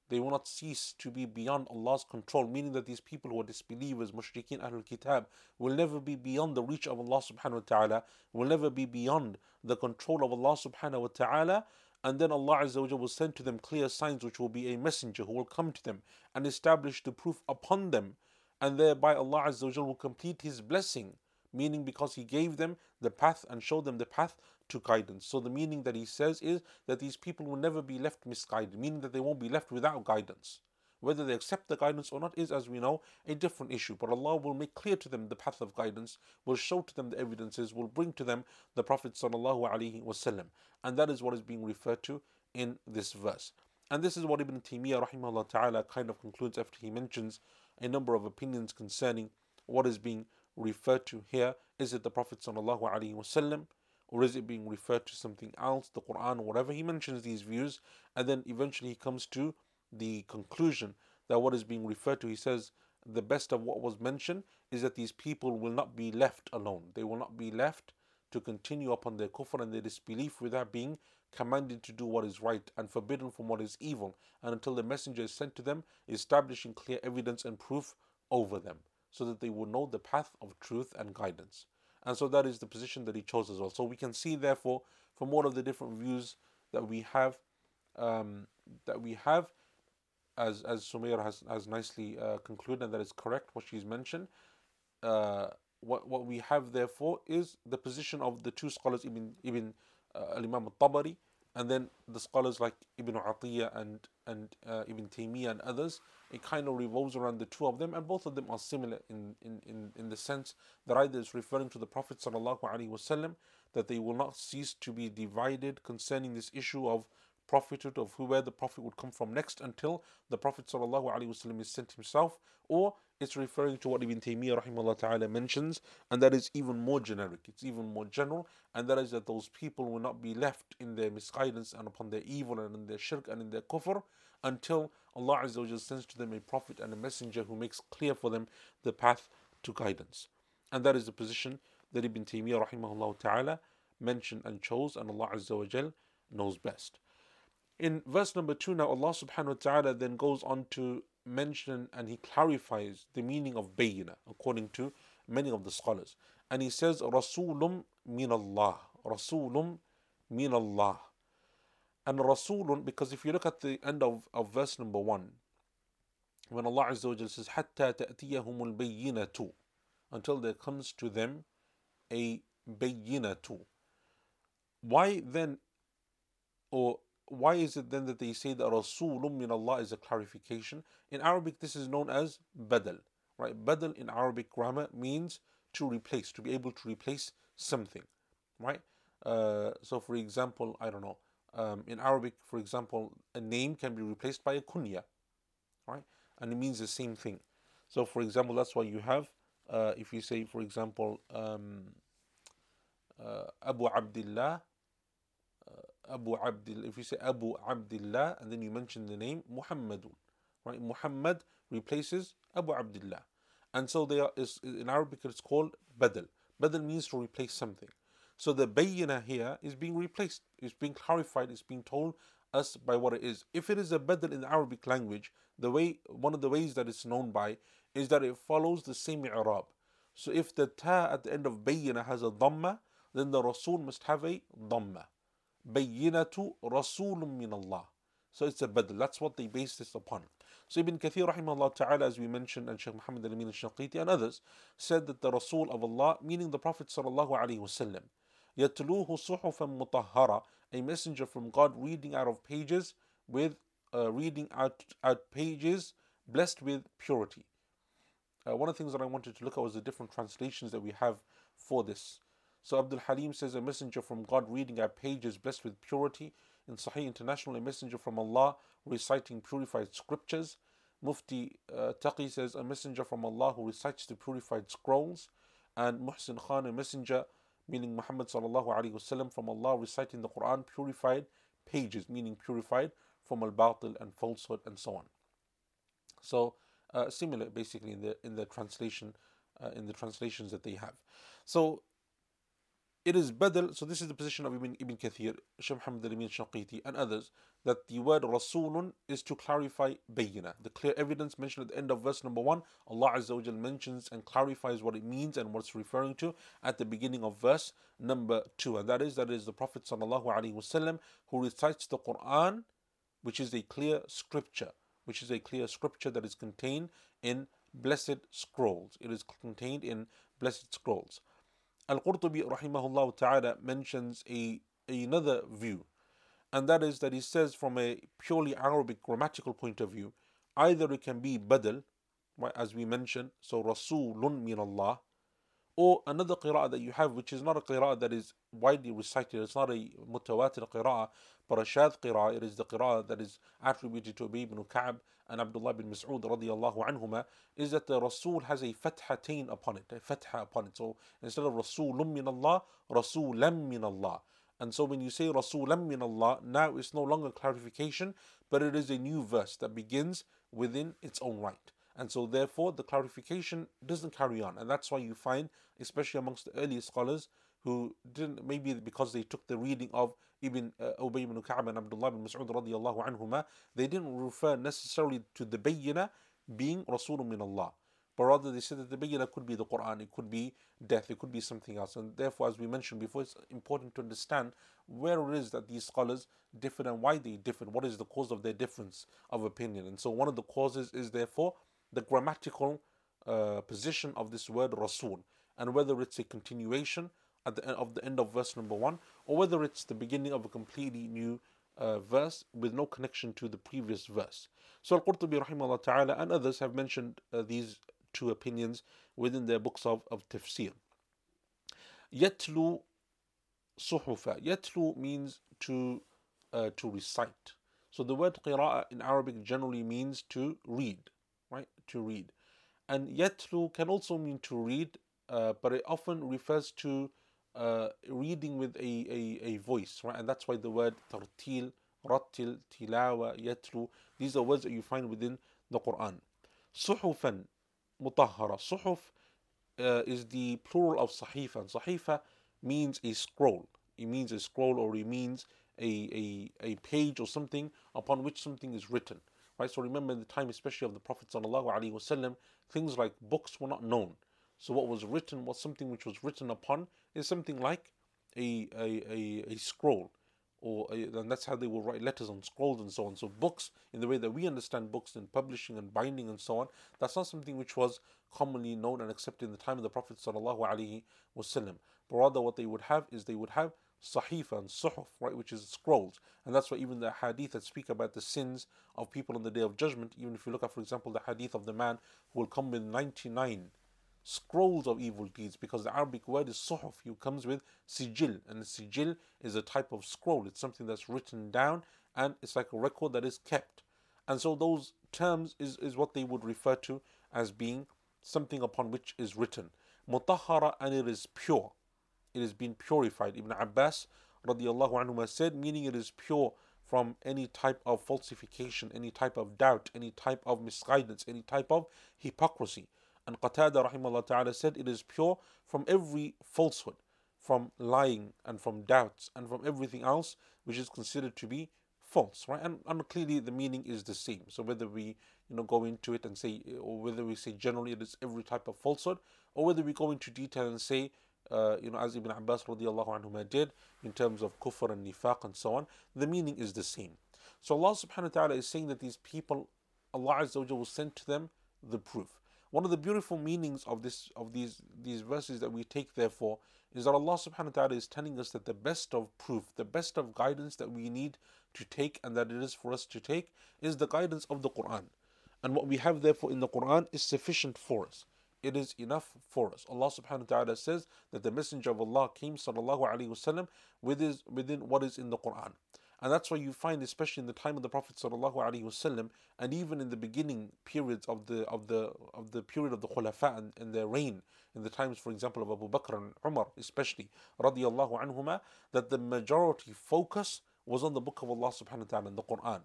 They will not cease to be beyond Allah's control, meaning that these people who are disbelievers, mushrikeen, Ahlul Kitab, will never be beyond the reach of Allah subhanahu wa ta'ala, will never be beyond the control of Allah subhanahu wa ta'ala. And then Allah Azza wa Jalla will send to them clear signs, which will be a messenger who will come to them and establish the proof upon them. And thereby Allah Azza wa Jalla will complete His blessing, meaning because He gave them the path and showed them the path to guidance. So the meaning that he says is that these people will never be left misguided, meaning that they won't be left without guidance. Whether they accept the guidance or not is, as we know, a different issue. But Allah will make clear to them the path of guidance, will show to them the evidences, will bring to them the Prophet sallallahu alaihi wasallam. And that is what is being referred to in this verse. And this is what Ibn Taymiyyah rahimahullah ta'ala kind of concludes after he mentions a number of opinions concerning what is being referred to here. Is it the Prophet sallallahu alaihi wasallam, or is it being referred to something else, the Qur'an, or whatever? He mentions these views, and then eventually he comes to the conclusion that what is being referred to, he says, the best of what was mentioned is that these people will not be left alone. They will not be left to continue upon their kufr and their disbelief without being commanded to do what is right and forbidden from what is evil, and until the messenger is sent to them, establishing clear evidence and proof over them, so that they will know the path of truth and guidance. And so that is the position that he chose as well. So we can see, therefore, from all of the different views that we have, as Sumaira has nicely concluded, and that is correct what she's mentioned. What we have, therefore, is the position of the two scholars, Imam al-Tabari, and then the scholars like Ibn Atiyah and Ibn Taymiyyah and others. It kind of revolves around the two of them, and both of them are similar in the sense that either is referring to the Prophet sallallahu alaihi wasallam, that they will not cease to be divided concerning this issue of prophethood, of where the prophet would come from next, until the Prophet sallallahu alaihi wasallam is sent himself, or it's referring to what Ibn Taymiyyah rahimahullah ta'ala mentions, and that is even more generic, it's even more general, and that is that those people will not be left in their misguidance and upon their evil and in their shirk and in their kufr until Allah Azza wa Jalla sends to them a prophet and a messenger who makes clear for them the path to guidance. And that is the position that Ibn Taymiyyah rahimahullah ta'ala mentioned and chose, and Allah Azza wa Jalla knows best. In verse number 2 now, Allah subhanahu wa ta'ala then goes on to mention and he clarifies the meaning of bayyinah according to many of the scholars, and he says rasulun min Allah, rasulun min Allah. And rasulun, because if you look at the end of verse number 1, when Allah Azza wa Jalla says hatta ta'tiyahumul bayyinatu, until there comes to them a bayyinatu, why then Or why is it then that they say that Rasulun min Allah is a clarification? In Arabic, this is known as badal, right? Badal in Arabic grammar means to replace, to be able to replace something, right? So for example, I don't know, in Arabic, for example, a name can be replaced by a kunya, right? And it means the same thing. So for example, that's why you have, if you say, for example, Abu Abdullah, if you say Abu Abdullah and then you mention the name Muhammadun, right? Muhammad replaces Abu Abdullah. And so they are, in Arabic it's called badal. Badal means to replace something. So the bayyinah here is being replaced, it's being clarified, it's being told us by what it is. If it is a badal in the Arabic language, the way, one of the ways that it's known by is that it follows the same i'rab. So if the ta at the end of bayyinah has a dhamma, then the rasul must have a dhamma. Bayyinatu rasulun min Allah. So it's a badal. That's what they base this upon. So Ibn Kathir rahimahullah ta'ala, as we mentioned, and Sheikh Muhammad al-Amin al-Shanqiti and others, said that the Rasul of Allah, meaning the Prophet sallallahu alayhi wasallam, yatluhu suhufan mutahhara, a messenger from God reading out of pages with pages blessed with purity. One of the things that I wanted to look at was the different translations that we have for this. So Abdul Halim says a messenger from God reading out pages blessed with purity. In Sahih International, a messenger from Allah reciting purified scriptures. Mufti Taqi says a messenger from Allah who recites the purified scrolls. And Muhsin Khan, a messenger, meaning Muhammad sallallahu alaihi wasallam, from Allah reciting the Quran, purified pages, meaning purified from al-batil and falsehood and so on. So similar basically in the translations that they have. So it is badal. So this is the position of Ibn Kathir, Shaykh Muhammad al-Amin al-Shanqiti and others, that the word Rasulun is to clarify bayyinah, the clear evidence mentioned at the end of verse number 1. Allah Azza wa Jal mentions and clarifies what it means and what it's referring to at the beginning of verse number 2. And that is the Prophet sallallahu alaihi wasallam who recites the Quran, which is a clear scripture, that is contained in blessed scrolls. Al-Qurtubi rahimahullah ta'ala mentions another view, and that is that he says, from a purely Arabic grammatical point of view, either it can be badal, as we mentioned, so Rasulun min Allah, or another qira'ah that you have, which is not a qira'ah that is widely recited, it's not a mutawatir qira'ah, but a shadh qira'ah. It is the qira'ah that is attributed to Ubayy ibn Ka'b and Abdullah bin Mas'ud radiyallahu anhuma, is that the Rasul has a fathatain upon it, So instead of Rasulun min Allah, Rasulam min Allah. And so when you say Rasulam min Allah, now it's no longer clarification, but it is a new verse that begins within its own right. And so therefore the clarification doesn't carry on. And that's why you find, especially amongst the early scholars, who didn't, maybe because they took the reading of Ibn Ubayy ibn Ka'b and Abdullah bin Mas'ud radiyallahu anhuma, they didn't refer necessarily to the bayyinah being Rasulun min Allah, but rather they said that the bayyinah could be the Quran, it could be death, it could be something else. And therefore, as we mentioned before, it's important to understand where it is that these scholars differed and why they differed, what is the cause of their difference of opinion. And so one of the causes is therefore the grammatical position of this word Rasul, and whether it's a continuation at the end of verse number 1, or whether it's the beginning of a completely new verse with no connection to the previous verse. So Al-Qurtubi rahimahullah ta'ala and others have mentioned these two opinions within their books of tafsir. Yatlu suhufa. Yatlu means to recite. So the word qira'ah in Arabic generally means to read, right? To read. And yatlu can also mean to read, but it often refers to reading with a voice, right? And that's why the word tartil, rattil, tilawa, yatlu, these are words that you find within the Quran. Suhufan mutahhara. Suhuf is the plural of sahifa, and sahifa means a scroll. It means a scroll, or it means a page or something upon which something is written, right? So remember, in the time especially of the Prophet sallallahu alaihi wasallam, things like books were not known. So what was written, something which was written upon, is something like a scroll, and that's how they would write letters on scrolls and so on. So books, in the way that we understand books in publishing and binding and so on, that's not something which was commonly known and accepted in the time of the Prophet sallallahu alaihi wasallam. But rather, what they would have is they would have Sahifa and Suhuf, right, which is scrolls. And that's why even the hadith that speak about the sins of people on the Day of Judgment, even if you look at, for example, the hadith of the man who will come with 99 scrolls of evil deeds, because the Arabic word is Suhuf, who comes with Sijil, and Sijil is a type of scroll. It's something that's written down, and it's like a record that is kept. And so those terms is what they would refer to as being something upon which is written. Mutahara, and it is pure. It has been purified. Ibn Abbas radiallahu anhu said, meaning it is pure from any type of falsification, any type of doubt, any type of misguidance, any type of hypocrisy. And Qatada rahimahullah ta'ala said, it is pure from every falsehood, from lying and from doubts and from everything else which is considered to be false, right? And clearly the meaning is the same. So whether we go into it and say, or whether we say generally it is every type of falsehood, or whether we go into detail and say, as Ibn Abbas radiallahu anhuma did, in terms of kufr and nifaq and so on, the meaning is the same. So Allah subhanahu wa ta'ala is saying that these people, Allah azza wa jalla will send to them the proof. One of the beautiful meanings of these verses that we take therefore is that Allah subhanahu wa ta'ala is telling us that the best of proof, the best of guidance that we need to take, and that it is for us to take, is the guidance of the Quran. And what we have therefore in the Quran is sufficient for us. It is enough for us. Allah subhanahu wa ta'ala says that the Messenger of Allah came sallallahu alayhi wasallam within what is in the Quran. And that's why you find, especially in the time of the Prophet sallallahu alayhi wasallam, and even in the beginning periods of the period of the Khulafa and their reign, in the times, for example, of Abu Bakr and Umar, especially radiallahu anhuma, that the majority focus was on the book of Allah subhanahu wa ta'ala and the Quran.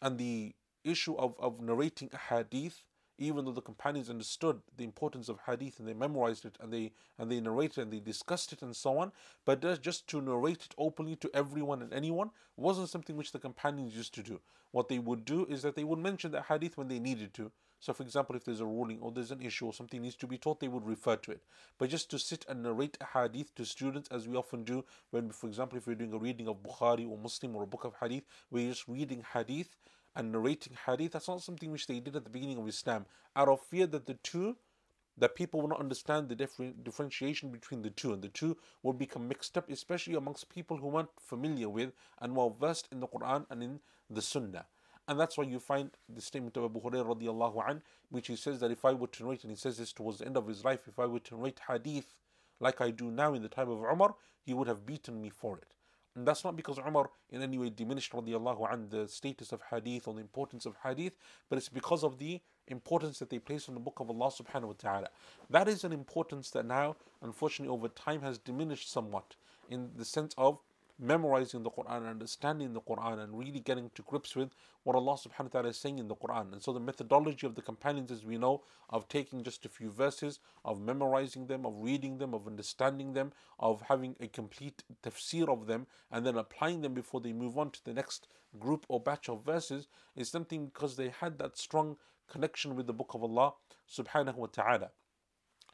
And the issue of narrating a hadith, even though the companions understood the importance of hadith and they memorized it and they narrated and they discussed it and so on, but just to narrate it openly to everyone and anyone wasn't something which the companions used to do. What they would do is that they would mention the hadith when they needed to. So for example, if there's a ruling or there's an issue or something needs to be taught, they would refer to it. But just to sit and narrate a hadith to students, as we often do when, for example, if we're doing a reading of Bukhari or Muslim or a book of hadith, we're just reading hadith and narrating hadith, that's not something which they did at the beginning of Islam, out of fear that that people will not understand the differentiation between the two, and the two will become mixed up, especially amongst people who weren't familiar with and well versed in the Quran and in the Sunnah. And that's why you find the statement of Abu Hurairah radiallahu an, which he says that if I were to narrate, and he says this towards the end of his life, if I were to narrate hadith like I do now in the time of Umar, he would have beaten me for it. And that's not because Umar in any way diminished radiallahu an the status of hadith or the importance of hadith, but it's because of the importance that they place on the book of Allah subhanahu wa ta'ala. That is an importance that now, unfortunately, over time has diminished somewhat, in the sense of memorizing the Quran and understanding the Quran and really getting to grips with what Allah subhanahu wa ta'ala is saying in the Quran. And so the methodology of the companions, as we know, of taking just a few verses, of memorizing them, of reading them, of understanding them, of having a complete tafsir of them, and then applying them before they move on to the next group or batch of verses, is something because they had that strong connection with the book of Allah subhanahu wa ta'ala.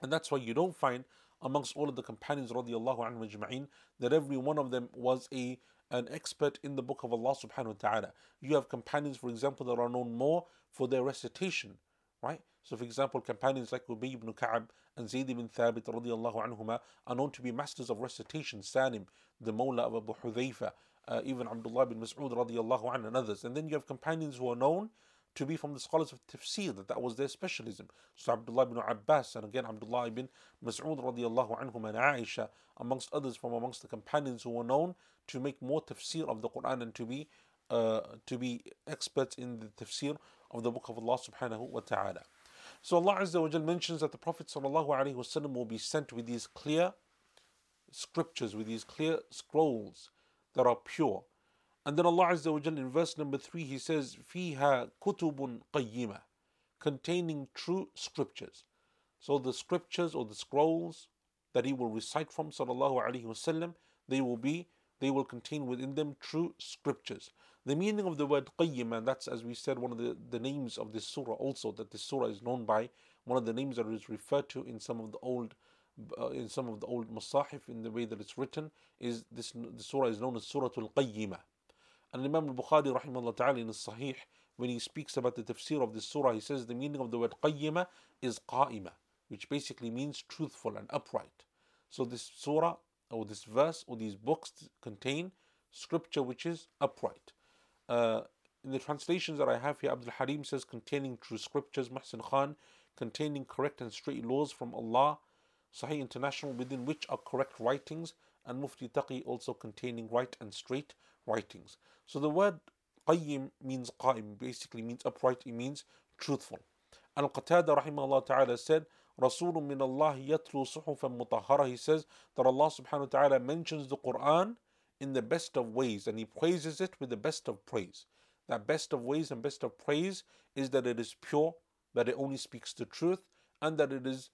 And that's why you don't find amongst all of the companions radiallahu anhu ajma'in that every one of them was an expert in the book of Allah subhanahu wa ta'ala. You have companions, for example, that are known more for their recitation, right? So for example, companions like Ubayy ibn Ka'b and Zayd ibn Thabit radiallahu anhuma are known to be masters of recitation. Salim, the Mawla of Abu Hudhayfa, even Abdullah ibn Mas'ud radiallahu anhu and others. And then you have companions who are known to be from the scholars of tafsir, that was their specialism. So Abdullah ibn Abbas, and again Abdullah ibn Mas'ud radiallahu anhum and Aisha, amongst others from amongst the companions who were known to make more tafsir of the Quran and to be experts in the tafsir of the book of Allah subhanahu wa ta'ala. So Allah azza wa jal mentions that the Prophet sallallahu alayhi wa sallam will be sent with these clear scriptures, with these clear scrolls that are pure. And then Allah azza wa jal in verse number 3, he says, فِيهَا كُتُبٌ قَيِّمَةٌ, containing true scriptures. So the scriptures or the scrolls that he will recite from sallallahu alaihi wasallam, they will contain within them true scriptures. The meaning of the word qayyimah, that's, as we said, one of the names of this surah also, that this surah is known by, one of the names that is referred to in some of the old masahif, in the way that it's written, is this, the surah is known as Surah al-Qayyimah. And Imam al-Bukhari rahimahullah ta'ala in his Sahih, when he speaks about the tafsir of this surah, he says the meaning of the word qayyimah is qa'imah, which basically means truthful and upright. So this surah or this verse or these books contain scripture which is upright. In the translations that I have here, Abdul Harim says containing true scriptures, Muhsin Khan, containing correct and straight laws from Allah, Sahih International, within which are correct writings, and Mufti Taqi also containing right and straight writings. So the word Qayyim means Qaim, basically means upright, it means truthful. And Qatada rahimahullah ta'ala said, Rasulun min Allah yatlu suhufan mutahhara. He says that Allah subhanahu wa ta'ala mentions the Quran in the best of ways, and He praises it with the best of praise. That best of ways and best of praise is that it is pure, that it only speaks the truth, and that it is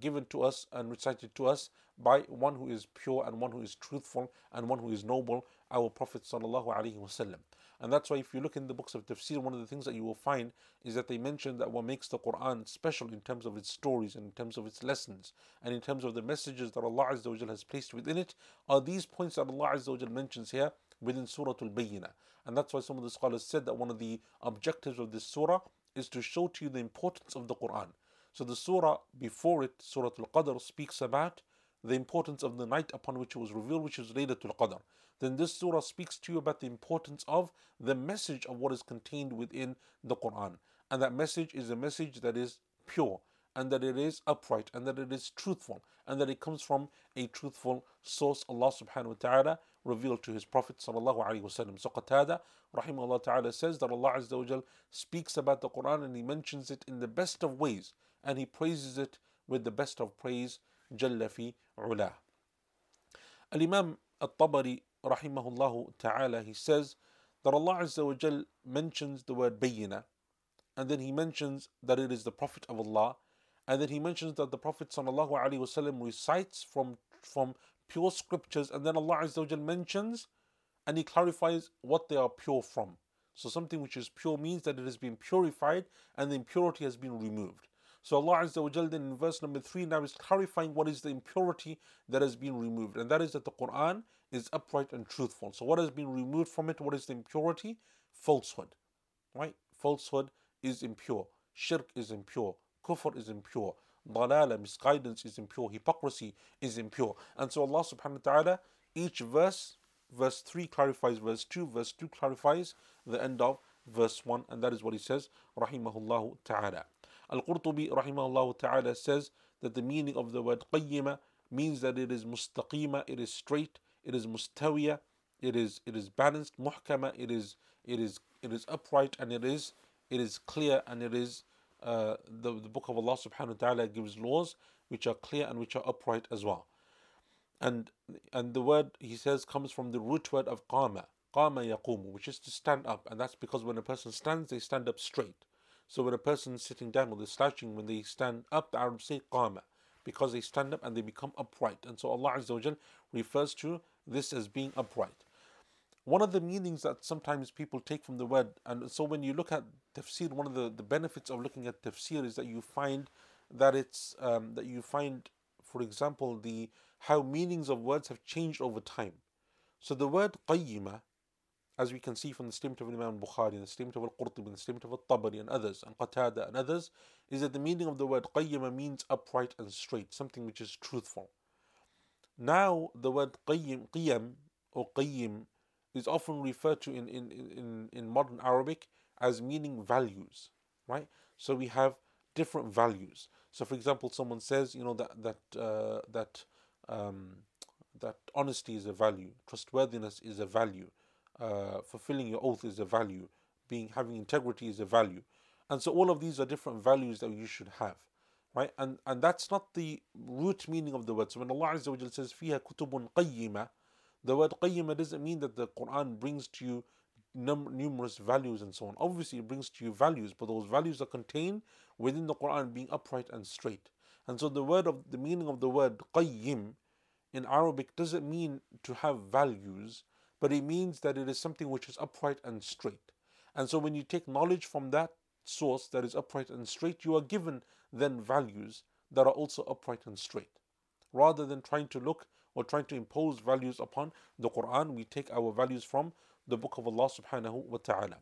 given to us and recited to us by one who is pure and one who is truthful and one who is noble, our Prophet sallallahu alaihi wasallam. And that's why if you look in the books of tafsir, one of the things that you will find is that they mention that what makes the Quran special in terms of its stories and in terms of its lessons and in terms of the messages that Allah Azza wa Jal has placed within it are these points that Allah Azza wa Jal mentions here within Surah al-Bayyinah. And that's why some of the scholars said that one of the objectives of this surah is to show to you the importance of the Quran. So the surah before it, Surah Al-Qadr, speaks about the importance of the night upon which it was revealed, which is Laylatul Qadr. Then this surah speaks to you about the importance of the message of what is contained within the Quran. And that message is a message that is pure, and that it is upright, and that it is truthful, and that it comes from a truthful source, Allah subhanahu wa ta'ala revealed to His Prophet sallallahu alaihi wasallam. So Qatada rahimahullah ta'ala says that Allah Azza wa Jal speaks about the Quran and He mentions it in the best of ways, and He praises it with the best of praise, Jalla fi Ula. Al-Imam al-Tabari rahimahullah ta'ala, he says that Allah Azza wa Jal mentions the word Bayyinah, and then He mentions that it is the Prophet of Allah, and then He mentions that the Prophet sallallahu alaihi wasallam recites from pure scriptures, and then Allah Azza wa Jal mentions and He clarifies what they are pure from. So something which is pure means that it has been purified and the impurity has been removed. So Allah Azza wa Jal then in verse number 3 now is clarifying what is the impurity that has been removed, and that is that the Quran is upright and truthful. So what has been removed from it? What is the impurity? Falsehood, right? Falsehood is impure, shirk is impure, kufr is impure, dalala, misguidance is impure, hypocrisy is impure. And so Allah subhanahu wa ta'ala, each verse 3 clarifies verse 2 clarifies the end of verse 1, and that is what he says, rahimahullah ta'ala. Al-Qurtubi rahimahullah ta'ala says that the meaning of the word qayyima means that it is mustaqima, it is straight, it is mustawiya, it is balanced, muhkama, it is upright, and it is clear, and it is the book of Allah subhanahu wa ta'ala gives laws which are clear and which are upright as well. And the word, he says, comes from the root word of qama, qama yaqumu, which is to stand up, and that's because when a person stands, they stand up straight. So when a person is sitting down or they're slouching, when they stand up, the Arabs say qama, because they stand up and they become upright. And so Allah Azza wa Jal refers to this as being upright. One of the meanings that sometimes people take from the word, and so when you look at tafsir, one of the benefits of looking at tafsir is that you find that for example, how meanings of words have changed over time. So the word qayyimah, as we can see from the statement of Imam al-Bukhari, and the statement of Al-Qurtubi, and the statement of Al-Tabari, and others, and Qatada, and others, is that the meaning of the word qayyimah means upright and straight, something which is truthful. Now, the word qiyam, or qayyim, is often referred to in modern Arabic as meaning values, right? So we have different values. So, for example, someone says, you know, that honesty is a value, trustworthiness is a value, fulfilling your oath is a value, having integrity is a value, and so all of these are different values that you should have, right? And that's not the root meaning of the word. So when Allah Azza wa Jalla says فيها كتب قيمة, the word qayyimah doesn't mean that the Quran brings to you numerous values and so on. Obviously, it brings to you values, but those values are contained within the Quran being upright and straight. And so the meaning of the word qayyim in Arabic doesn't mean to have values, but it means that it is something which is upright and straight. And so when you take knowledge from that source that is upright and straight, you are given then values that are also upright and straight. Rather than trying to look or trying to impose values upon the Quran, we take our values from the book of Allah subhanahu wa ta'ala.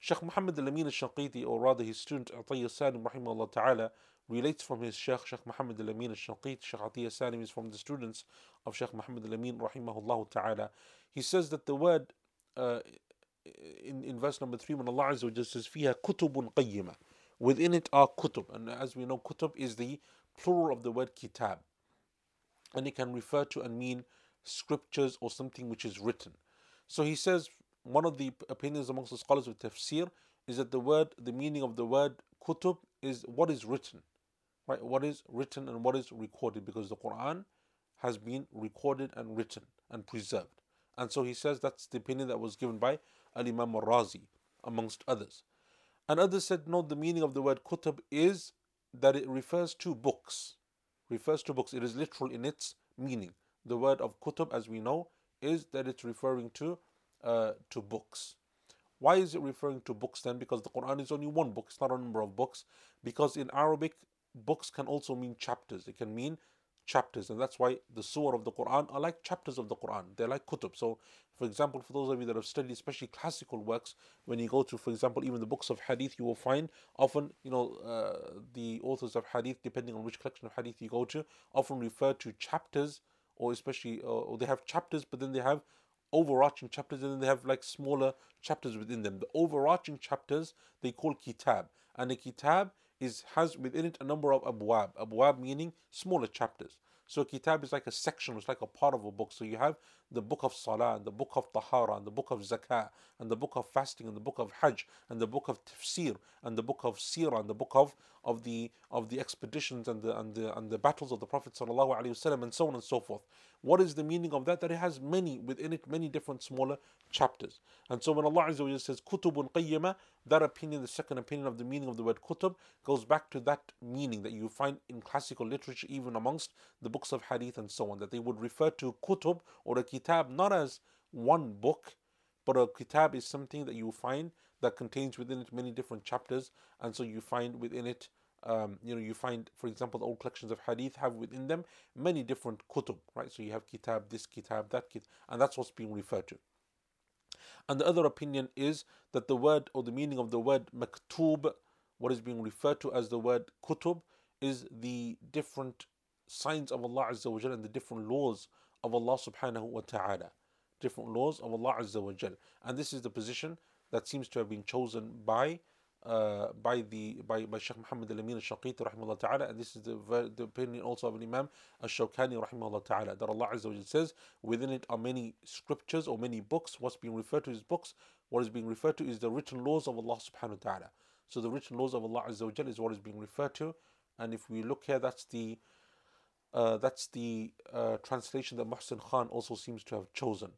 Sheikh Muhammad al-Amin al-Shanqiti, or rather his student Atiyah Salim rahimahullah ta'ala, relates from his Sheikh, Sheikh Muhammad al-Amin al-Shanqiti. Sheikh Atiyah Salim is from the students of Sheikh Muhammad al-Amin rahimahullah ta'ala. He says that the word in verse number 3 when Allah Azza wa Jalla says فيها كتب قيمة, within it are kutub, and as we know kutub is the plural of the word kitab, and it can refer to and mean scriptures or something which is written. So he says one of the opinions amongst the scholars of tafsir is that the word, the meaning of the word kutub is what is written, right? What is written and what is recorded, because the Quran has been recorded and written and preserved. And so he says that's the opinion that was given by Al-Imam al-Razi amongst others. And others said no, the meaning of the word kutub is that it refers to books. It is literal in its meaning. The word of kutub, as we know, is that it's referring to books. Why is it referring to books then? Because the Quran is only one book, it's not a number of books. Because in Arabic, books can also mean chapters. It can mean chapters, and that's why the surah of the Quran are like chapters of the Quran. They're like kutub. So, for example, for those of you that have studied especially classical works, when you go to, for example, even the books of hadith, you will find often, the authors of hadith, depending on which collection of hadith you go to, often refer to chapters, or especially, or they have chapters, but then they have overarching chapters, and then they have like smaller chapters within them. The overarching chapters they call kitab, and a kitab has within it a number of abwab. Abwab meaning smaller chapters. So kitab is like a section, it's like a part of a book. So you have the book of salah, and the book of tahara, and the book of zakah, and the book of fasting, and the book of hajj, and the book of tafsir, and the book of seerah, and the book of the expeditions and the battles of the Prophet sallallahu alaihi wasallam, and so on and so forth. What is the meaning of that? That it has many different smaller chapters. And so when Allah Azza wa Jalla says kutubun qayyima, that opinion, the second opinion of the meaning of the word kutub, goes back to that meaning that you find in classical literature, even amongst the books of hadith and so on, that they would refer to kutub or a kitab not as one book, but a kitab is something that you find that contains within it many different chapters. And so you find within it, for example, the old collections of hadith have within them many different kutub, right? So you have kitab, this kitab, that kitab, and that's what's being referred to. And the other opinion is that the word or the meaning of the word maktub, what is being referred to as the word kutub, is the different signs of Allah Azza wa Jalla and the different laws of Allah Subhanahu wa Ta'ala. And this is the position that seems to have been chosen by Sheikh Muhammad al-Amin al-Shanqiti rahimahullah ta'ala, and this is the opinion also of Imam al-Shawkani rahimahullah ta'ala, that Allah Azza wa Jalla says within it are many scriptures or many books. What's being referred to is books. What is being referred to is the written laws of Allah Subhanahu wa Ta'ala. So the written laws of Allah Azza wa Jalla is what is being referred to. And if we look here, that's the translation that Muhsin Khan also seems to have chosen.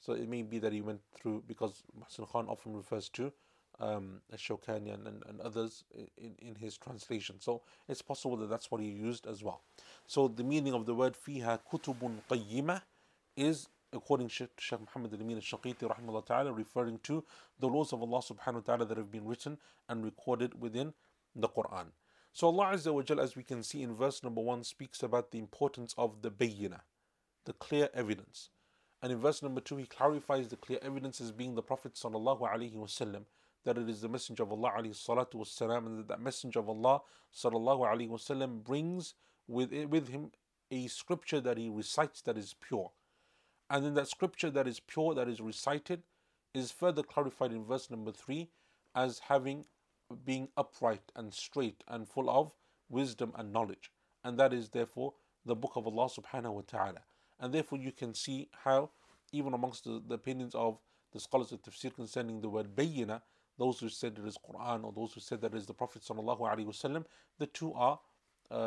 So it may be that he went through, because Muhsin Khan often refers to Shawkani and others in his translation. So it's possible that that's what he used as well. So the meaning of the word فيها كتب قيمة is, according to Sheikh Muhammad al-Amin al-Shanqiti rahimahullah ta'ala, referring to the laws of Allah subhanahu wa ta'ala that have been written and recorded within the Quran. So Allah Azza wa Jal, as we can see in verse number 1, speaks about the importance of the bayyinah, the clear evidence. And in verse number 2, he clarifies the clear evidence as being the Prophet sallallahu alaihi wasallam, that it is the Messenger of Allah alayhi salatu wasalam, and that Messenger of Allah sallallahu alayhi wasallam brings with him a scripture that he recites that is pure. And then that scripture that is pure, that is recited, is further clarified in verse number 3 as being upright and straight and full of wisdom and knowledge. And that is therefore the book of Allah subhanahu wa ta'ala. And therefore you can see how even amongst the opinions of the scholars of tafsir concerning the word bayyinah, those who said it is Quran or those who said that it is the Prophet sallallahu alaihi wasallam, the two are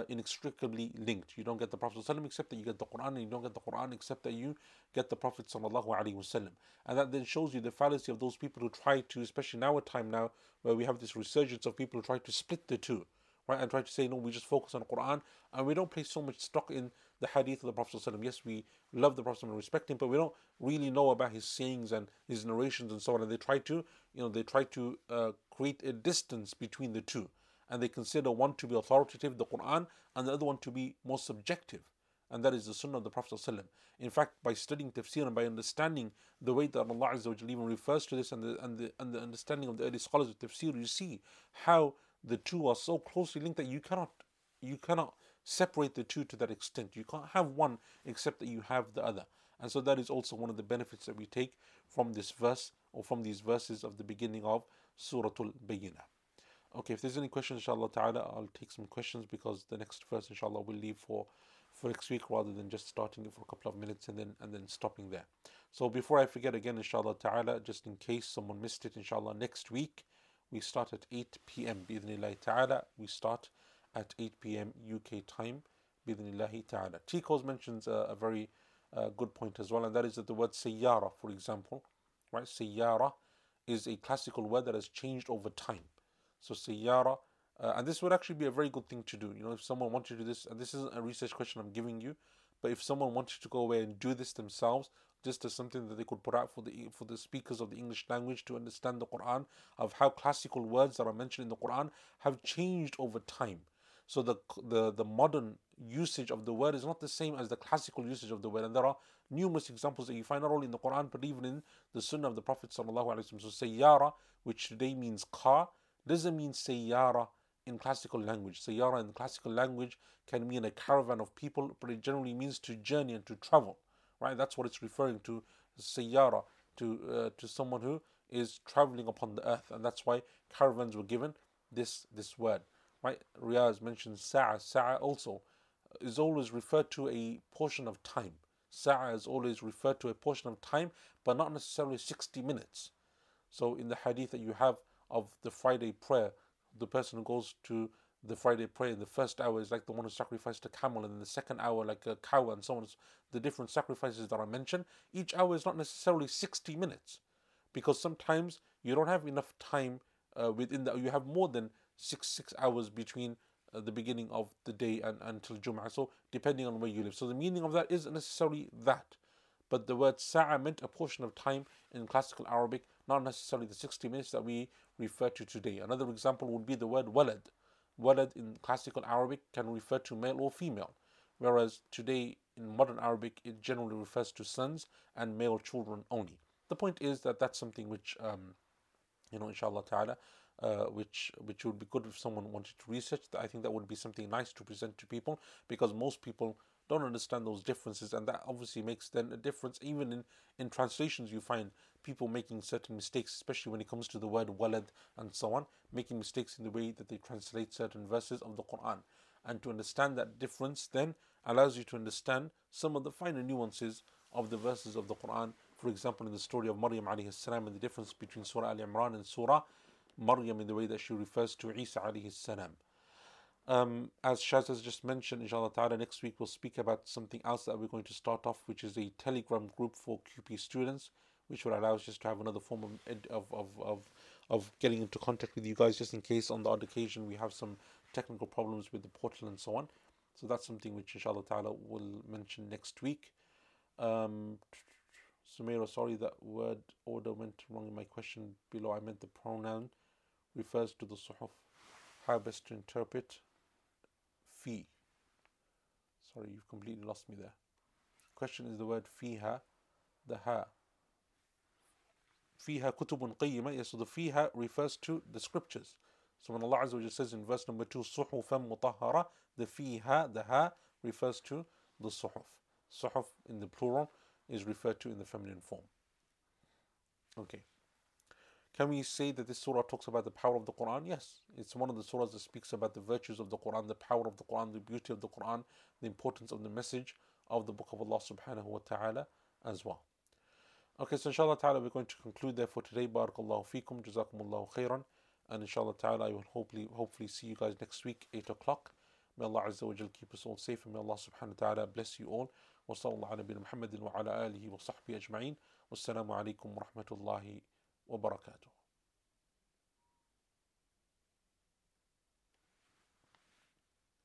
inextricably linked. You don't get the Prophet sallallahu alaihi wasallam except that you get the Quran, and you don't get the Quran except that you get the Prophet sallallahu alaihi wasallam. And that then shows you the fallacy of those people who try to, especially in our time now, where we have this resurgence of people who try to split the two, right, and try to say no, we just focus on Quran and we don't place so much stock in the hadith of the Prophet sallallahu alaihi wasallam. Yes, we love the Prophet and respect him, but we don't really know about his sayings and his narrations and so on. And they try to, create a distance between the two, and they consider one to be authoritative, the Quran, and the other one to be more subjective, and that is the Sunnah of the Prophet sallallahu alaihi wasallam. In fact, by studying tafsir and by understanding the way that Allah Azza wa Jalla even refers to this, and the understanding of the early scholars of tafsir, you see how the two are so closely linked that you cannot You cannot separate the two to that extent. You can't have one except that you have the other. And so that is also one of the benefits that we take from this verse, or from these verses of the beginning of Surah al-Bayyinah. Okay, if there's any questions, inshallah ta'ala, I'll take some questions, because the next verse, inshallah, we'll leave for next week, rather than just starting it for a couple of minutes and then stopping there. So before I forget again, inshallah ta'ala, just in case someone missed it, inshallah, next week we start at 8 p.m. Bi-idhnillahi ta'ala. We start at 8 p.m. UK time, bi-idhnillahi ta'ala. Tico's mentions a very good point as well, and that is that the word sayyara, for example, right? Sayyara is a classical word that has changed over time. So sayyara, and this would actually be a very good thing to do. You know, if someone wanted to do this, and this isn't a research question I'm giving you, but if someone wanted to go away and do this themselves, just as something that they could put out for the speakers of the English language to understand the Quran, of how classical words that are mentioned in the Quran have changed over time. So the modern usage of the word is not the same as the classical usage of the word, and there are numerous examples that you find not only in the Quran but even in the Sunnah of the Prophet ﷺ. So sayyara, which today means car, doesn't mean sayyara in classical language. Sayyara in classical language can mean a caravan of people, but it generally means to journey and to travel, right? That's what it's referring to, sayyara, to someone who is traveling upon the earth, and that's why caravans were given this word, right? Riyaz mentions sa'a. Sa'a also is always referred to a portion of time. Sa'a is always referred to a portion of time, but not necessarily 60 minutes. So in the hadith that you have of the Friday prayer, the person who goes to the Friday prayer in the first hour is like the one who sacrificed a camel, and in the second hour like a cow, and so on. The different sacrifices that are mentioned, each hour is not necessarily 60 minutes, because sometimes you don't have enough time you have more than six hours between the beginning of the day and until Jum'ah, so depending on where you live. So the meaning of that isn't necessarily that, but the word sa'a meant a portion of time in classical Arabic, not necessarily the 60 minutes that we refer to today. Another example would be the word walad. Walad in classical Arabic can refer to male or female, whereas today in modern Arabic it generally refers to sons and male children only. The point is that that's something which, inshallah ta'ala, which would be good if someone wanted to research. I think that would be something nice to present to people, because most people don't understand those differences, and that obviously makes then a difference. Even in translations, you find people making certain mistakes, especially when it comes to the word walad and so on, making mistakes in the way that they translate certain verses of the Quran. And to understand that difference then allows you to understand some of the finer nuances of the verses of the Quran. For example, in the story of Maryam alayhi salam, and the difference between Surah Al-Imran and Surah Maryam in the way that she refers to Isa alayhi salam. As Shaz has just mentioned, inshallah ta'ala, next week we'll speak about something else that we're going to start off, which is a Telegram group for QP students, which will allow us just to have another form of getting into contact with you guys, just in case on the odd occasion we have some technical problems with the portal and so on. So that's something which inshallah ta'ala will mention next week. Sumaira, sorry, that word order went wrong in my question below. I meant the pronoun refers to the suhuf. How best to interpret fi? Sorry, you've completely lost me there. Question is the word fiha, the ha. Fiha kutubun qayyimah. Yes, so the fiha refers to the scriptures. So when Allah Azza wa Jalla says in verse number 2, suhufan mutahhara, the fiha, the ha, refers to the suhuf. Suhuf in the plural is referred to in the feminine form. Okay. Can we say that this surah talks about the power of the Quran? Yes, it's one of the surahs that speaks about the virtues of the Quran, the power of the Quran, the beauty of the Quran, the importance of the message of the book of Allah subhanahu wa ta'ala as well. Okay, so inshallah ta'ala we're going to conclude there for today. Barakallahu feekum, jazakumullahu khairan, and inshallah ta'ala I will hopefully see you guys next week, 8 o'clock. May Allah Azza wa Jal keep us all safe, and may Allah subhanahu wa ta'ala bless you all. Wa sallallahu ala bin Muhammadin wa ala alihi wa sahbihi ajma'in. Wassalamu alaikum wa rahmatullahi وبركاته